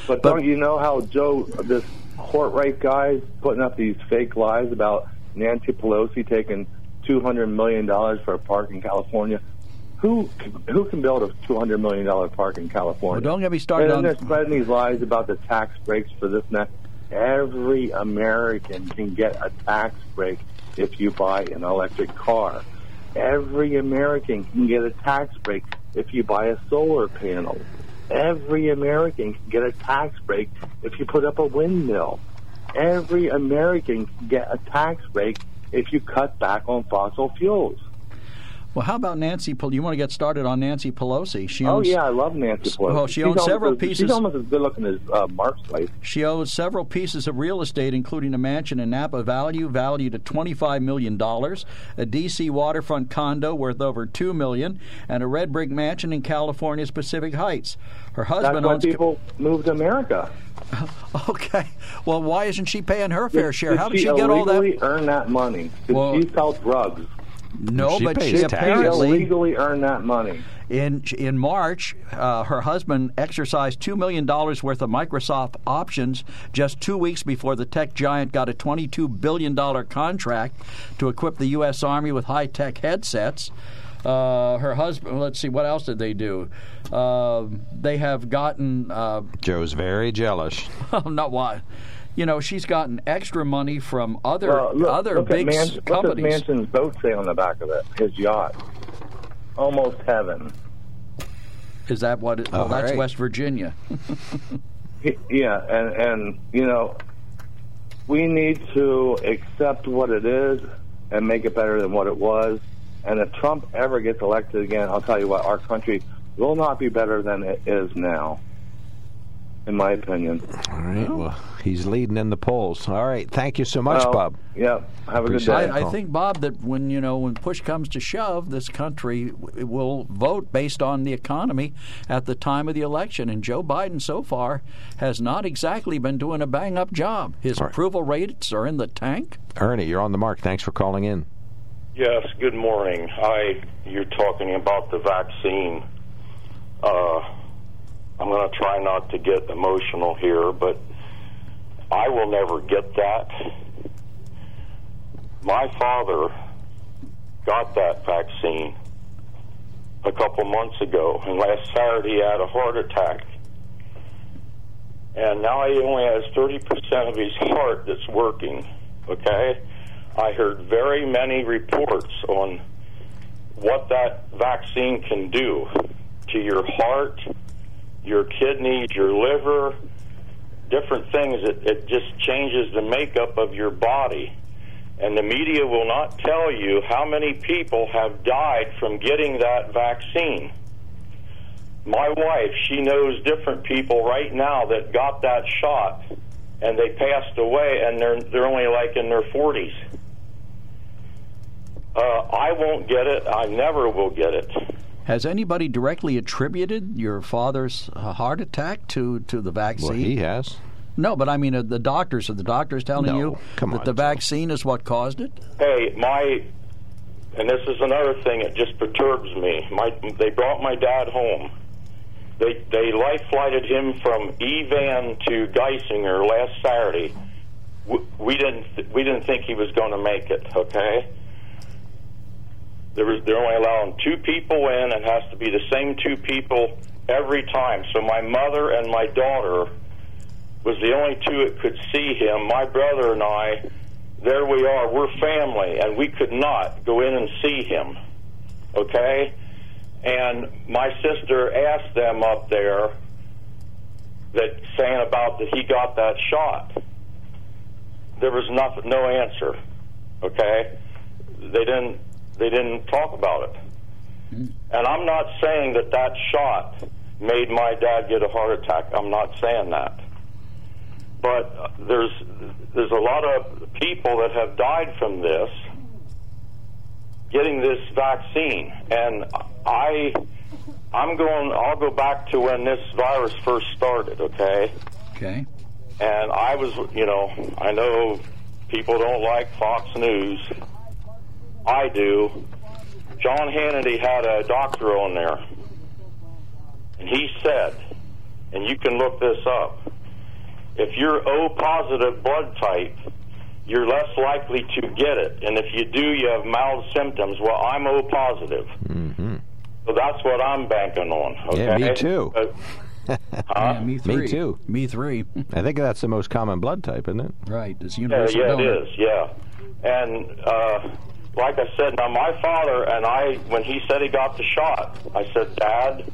But, but don't you know how Joe... this. Courtright guys putting up these fake lies about Nancy Pelosi taking two hundred million dollars for a park in California. Who who can build a two hundred million dollars park in California? Well, don't get me started on... And they're spreading these lies about the tax breaks for this and that. Every American can get a tax break if you buy an electric car. Every American can get a tax break if you buy a solar panel. Every American can get a tax break if you put up a windmill. Every American can get a tax break if you cut back on fossil fuels. Well, how about Nancy? You want to get started on Nancy Pelosi? She owns, oh yeah, I love Nancy Pelosi. Well, she she's owns several almost, pieces. She's almost as good looking as uh, Mark's wife. She owns several pieces of real estate, including a mansion in Napa Value, valued at twenty-five million dollars, a D C waterfront condo worth over two million, and a red brick mansion in California's Pacific Heights. Her husband. That's why owns people co- move to America. Okay. Well, why isn't she paying her fair did, share? Did how did she, she get all that? She earn that money. Did well, she sell drugs? No, she but she tax. apparently illegally earned that money. In in March, uh, her husband exercised two million dollars worth of Microsoft options just two weeks before the tech giant got a twenty-two billion dollar contract to equip the U S. Army with high-tech headsets. Uh, her husband. Let's see. What else did they do? Uh, they have gotten. Uh, Joe's very jealous. Not why. You know, she's gotten extra money from other well, look, other look big Manson, companies. Look at Manson's boat sail on the back of it, his yacht. Almost heaven. Is that what it... Oh, well, that's right. West Virginia. Yeah, and, and, you know, we need to accept what it is and make it better than what it was. And if Trump ever gets elected again, I'll tell you what, our country will not be better than it is now. In my opinion. All right. Well, he's leading in the polls. All right. Thank you so much, well, Bob. Yeah. Have a Appreciate good day. I, I think, Bob, that when you know when push comes to shove, this country w- will vote based on the economy at the time of the election. And Joe Biden, so far, has not exactly been doing a bang-up job. His right. approval rates are in the tank. Ernie, you're on the mark. Thanks for calling in. Yes. Good morning. Hi. You're talking about the vaccine. Uh. I'm going to try not to get emotional here, but I will never get that. My father got that vaccine a couple months ago, and last Saturday he had a heart attack. And now he only has thirty percent of his heart that's working, okay? I heard very many reports on what that vaccine can do to your heart, your kidneys, your liver, different things. It, it just changes the makeup of your body. And the media will not tell you how many people have died from getting that vaccine. My wife, she knows different people right now that got that shot, and they passed away, and they're, they're only like in their forties. Uh, I won't get it. I never will get it. Has anybody directly attributed your father's uh, heart attack to, to the vaccine? Well, he has. No, but I mean, uh, the doctors. Are the doctors telling no, you that on, the vaccine so. is what caused it? Hey, my, and this is another thing that just perturbs me. My, they brought my dad home. They they life-flighted him from Evan to Geisinger last Saturday. We, we didn't th- we didn't think he was going to make it, okay? They're only allowing two people in, and it has to be the same two people every time. So my mother and my daughter was the only two that could see him. My brother and I, there we are. We're family, and we could not go in and see him, okay? And my sister asked them up there that saying about that he got that shot. There was nothing, no answer, okay? They didn't. They didn't talk about it. And I'm not saying that that shot made my dad get a heart attack. I'm not saying that. But there's there's a lot of people that have died from this, getting this vaccine. And I, I'm going, I'll go back to when this virus first started, okay? Okay. And I was, you know, I know people don't like Fox News. I do. John Hannity had a doctor on there, and he said, and you can look this up, if you're O positive blood type, you're less likely to get it, and if you do, you have mild symptoms. Well, I'm O positive, mm-hmm. so that's what I'm banking on. Okay? Yeah, me too. Uh, huh? Yeah, me, three. me too. Me three. I think that's the most common blood type, isn't it? Right. It's universal. Yeah, yeah it is. Yeah, and. Uh, Like I said, now my father and I, when he said he got the shot, I said, Dad,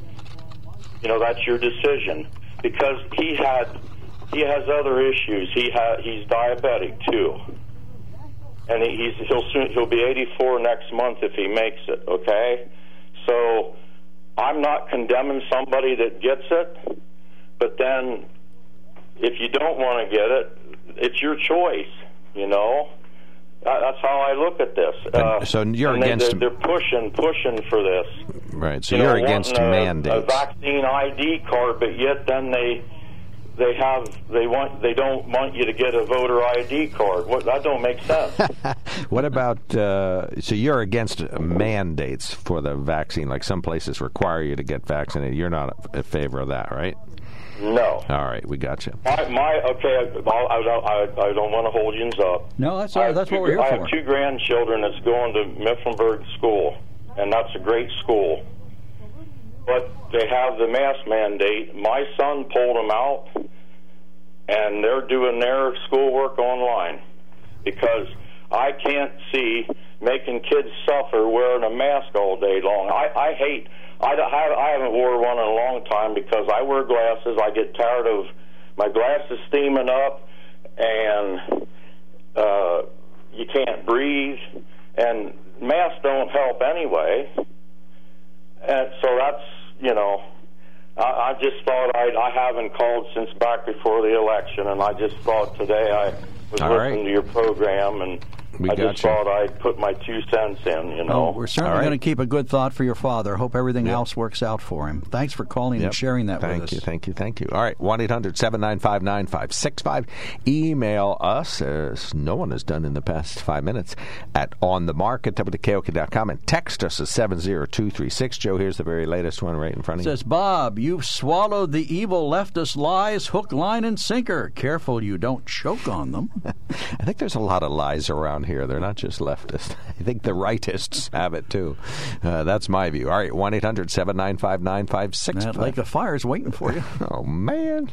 you know, that's your decision. Because he had, he has other issues. He ha- He's diabetic, too. and he's he'll soon, he'll be eighty-four next month if he makes it. Okay, so I'm not condemning somebody that gets it, but then if you don't want to get it, it's your choice. You know, that's how I look at this. Uh, so you're against they, they're pushing, pushing for this, right? So you you're know, against a, mandates, a vaccine I D card, but yet then they. They have. They want. They don't want you to get a voter I D card. What, that don't make sense. What about? Uh, so you're against mandates for the vaccine. Like some places require you to get vaccinated. You're not in favor of that, right? No. All right, we got you. My, my okay. I, I, I, I don't want to hold you up. No, that's all right. That's two, what we're here I for. I have two grandchildren that's going to Mifflinburg School, and that's a great school. But they have the mask mandate. My son pulled them out, and they're doing their schoolwork online because I can't see making kids suffer wearing a mask all day long. I, I hate, I, I haven't wore one in a long time because I wear glasses. I get tired of my glasses steaming up, and uh, you can't breathe, and masks don't help anyway. And so that's, you know, I, I just thought I'd, I haven't called since back before the election, and I just thought today I was All listening right. to your program, and we I just you. thought I'd put my two cents in, you know. Well, we're certainly right. going to keep a good thought for your father. Hope everything yep. else works out for him. Thanks for calling yep. and sharing that thank with us. Thank you, thank you, thank you. All right, one eight hundred seven nine five nine five six five. Email us, as no one has done in the past five minutes, at on the mark at w k o k dot com, and text us at seven zero two three six. Joe, here's the very latest one right in front of you. It says, Bob, you've swallowed the evil leftist lies, hook, line, and sinker. Careful you don't choke on them. I think there's a lot of lies around here. They're not just leftists. I think the rightists have it, too. Uh, that's my view. All right, one eight hundred seven nine five nine five six five. That lake of fire is waiting for you. Oh, man.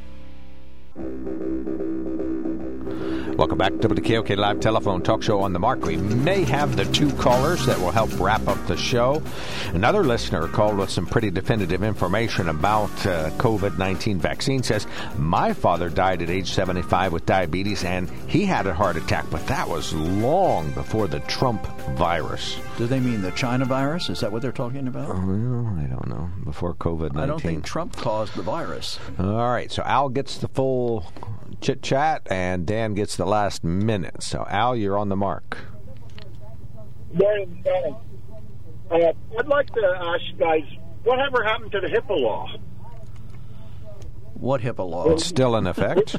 Welcome back to W K O K Live Telephone Talk Show on the Mark. We may have the two callers that will help wrap up the show. Another listener called with some pretty definitive information about uh, COVID nineteen vaccine. Says, my father died at age seventy-five with diabetes, and he had a heart attack, but that was long before the Trump virus. Do they mean the China virus? Is that what they're talking about? Oh, I don't know. Before COVID nineteen. I don't think Trump caused the virus. All right, so Al gets the full chit-chat, and Dan gets the last minute. So, Al, you're on the mark. Morning, morning. Uh, I'd like to ask you guys, whatever happened to the HIPAA law? What HIPAA law? It's still in effect.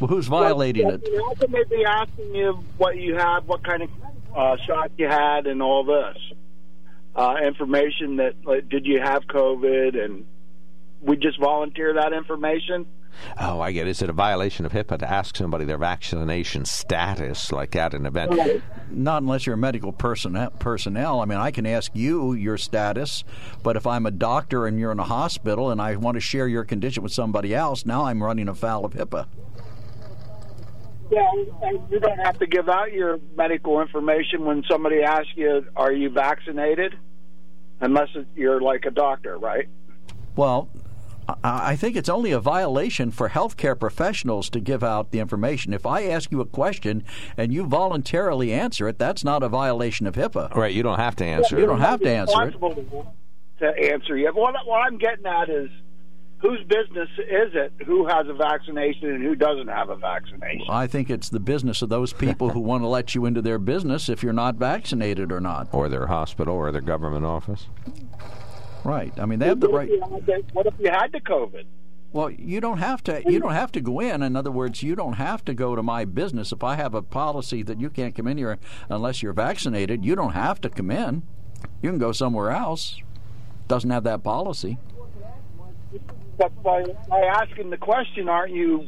Well, who's violating well, it? They also may be asking you what you had, what kind of uh, shot you had, and all this. Uh, information that, like, did you have COVID, and we just volunteer that information? Oh, I get it. Is it a violation of HIPAA to ask somebody their vaccination status like at an event? Not unless you're a medical person, personnel. I mean, I can ask you your status, but if I'm a doctor and you're in a hospital and I want to share your condition with somebody else, now I'm running afoul of HIPAA. Yeah, and you don't have to give out your medical information when somebody asks you, are you vaccinated? Unless you're like a doctor, right? Well, I think it's only a violation for healthcare professionals to give out the information. If I ask you a question and you voluntarily answer it, that's not a violation of HIPAA. Right, you don't have to answer yeah, it. You don't have to answer it. To answer you. What, what I'm getting at is whose business is it who has a vaccination and who doesn't have a vaccination? Well, I think it's the business of those people who want to let you into their business if you're not vaccinated or not. Or their hospital or their government office. Right. I mean, they have the right. What if you had the COVID? Well, you don't have to. You don't have to go in. In other words, you don't have to go to my business. If I have a policy that you can't come in here unless you're vaccinated, you don't have to come in. You can go somewhere else. Doesn't have that policy. But by, by asking the question, aren't you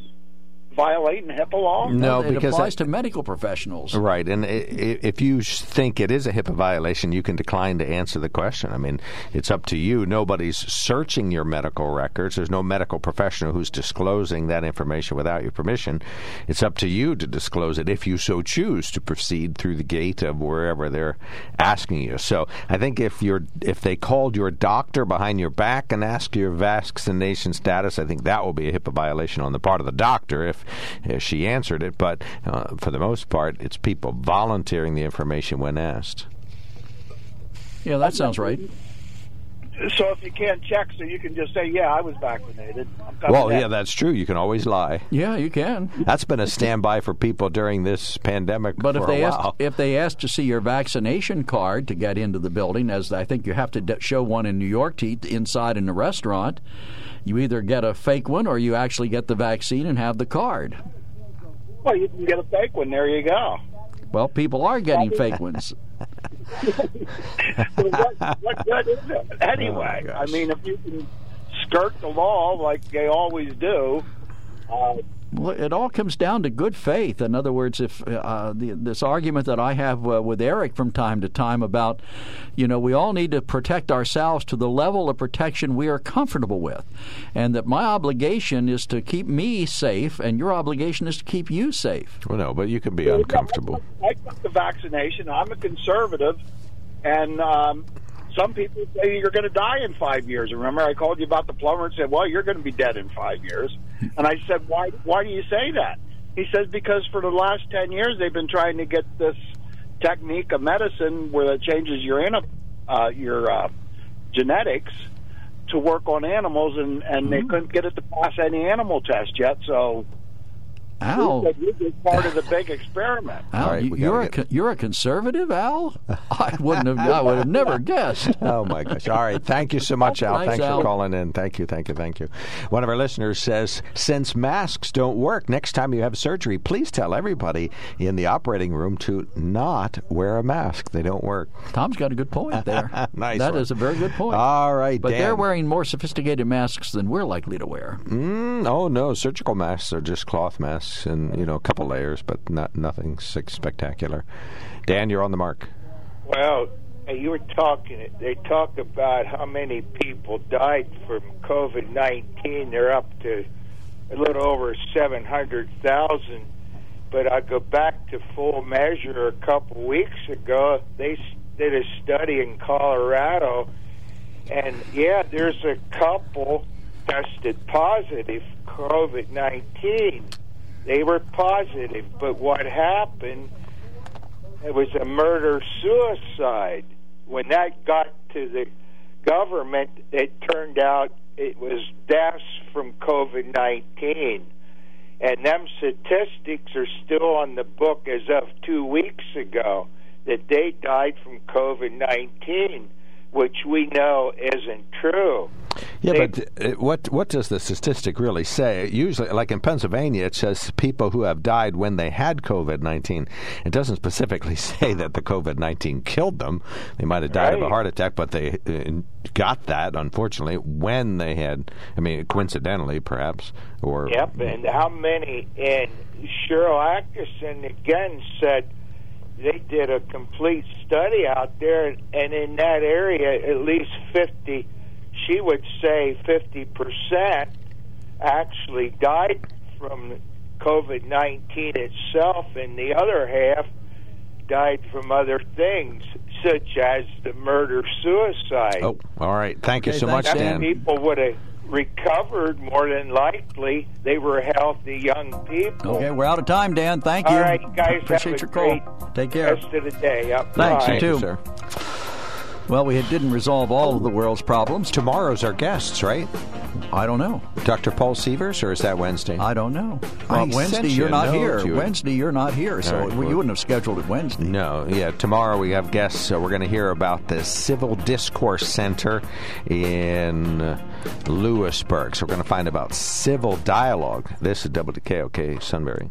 violating HIPAA law? No, it because applies that, to medical professionals. Right, and if you think it is a HIPAA violation, you can decline to answer the question. I mean, it's up to you. Nobody's searching your medical records. There's no medical professional who's disclosing that information without your permission. It's up to you to disclose it if you so choose to proceed through the gate of wherever they're asking you. So I think if you're if they called your doctor behind your back and asked your vaccination status, I think that will be a HIPAA violation on the part of the doctor if she answered it, but uh, for the most part, it's people volunteering the information when asked. Yeah, that sounds right. So if you can't check, so you can just say, yeah, I was vaccinated. Well, yeah, that's true. You can always lie. Yeah, you can. That's been a standby for people during this pandemic but for if they a while. Asked, if they ask to see your vaccination card to get into the building, as I think you have to de- show one in New York to eat inside in the restaurant, you either get a fake one or you actually get the vaccine and have the card. Well, you can get a fake one. There you go. Well, people are getting fake ones. what, what, what is it? Anyway, oh I mean, if you can skirt the law like they always do. Uh, well, it all comes down to good faith. In other words, if uh, the, this argument that I have uh, with Eric from time to time about, you know, we all need to protect ourselves to the level of protection we are comfortable with, and that my obligation is to keep me safe, and your obligation is to keep you safe. Well, no, but you can be uncomfortable. I took the vaccination. I'm a conservative, and um, some people say you're going to die in five years. Remember, I called you about the plumber and said, well, you're going to be dead in five years. And I said, why, why do you say that? He says, because for the last ten years, they've been trying to get this technique of medicine where it changes your uh, your uh, genetics to work on animals, and, and mm-hmm. they couldn't get it to pass any animal test yet, so... Al, you're part of the big experiment. Al, right, you're a con- you're a conservative, Al. I wouldn't have. I would have never guessed. Oh my gosh! All right, thank you so much, Al. Nice, Thanks Al. for calling in. Thank you, thank you, thank you. One of our listeners says, since masks don't work, next time you have surgery, please tell everybody in the operating room to not wear a mask. They don't work. Tom's got a good point there. nice. That one. is a very good point. All right, but Dan. They're wearing more sophisticated masks than we're likely to wear. Mm, oh no, surgical masks are just cloth masks. And, you know, a couple layers, but not nothing spectacular. Dan, you're on the mark. Well, you were talking, they talk about how many people died from COVID nineteen. They're up to a little over seven hundred thousand. But I go back to Full Measure a couple weeks ago. They did a study in Colorado. And, yeah, there's a couple tested positive COVID nineteen. They were positive, but what happened, it was a murder-suicide. When that got to the government, it turned out it was deaths from COVID nineteen. And them statistics are still on the book as of two weeks ago, that they died from COVID nineteen, which we know isn't true. Yeah, but what what does the statistic really say? Usually, like in Pennsylvania, it says people who have died when they had COVID nineteen. It doesn't specifically say that the COVID nineteen killed them. They might have died right. of a heart attack, but they got that, unfortunately, when they had, I mean, coincidentally, perhaps. Or Yep, and how many? And Sharyl Attkisson, again, said they did a complete study out there, and in that area, at least fifty she would say fifty percent actually died from COVID nineteen itself, and the other half died from other things, such as the murder-suicide. Oh, all right. Thank you so much, Dan. People would have recovered more than likely. They were healthy young people. Okay, we're out of time, Dan. Thank you. All right, guys. Appreciate your call. Take care. Rest of the day. Thanks, you too, sir. Well, we didn't resolve all of the world's problems. Tomorrow's our guests, right? I don't know. Doctor Paul Sievers, or is that Wednesday? I don't know. Well, Wednesday, you're not here. Wednesday, you're not here, so right, well, you wouldn't have scheduled it Wednesday. No, yeah. Tomorrow we have guests, so we're going to hear about the Civil Discourse Center in Lewisburg. So we're going to find about civil dialogue. This is W K O K Sunbury.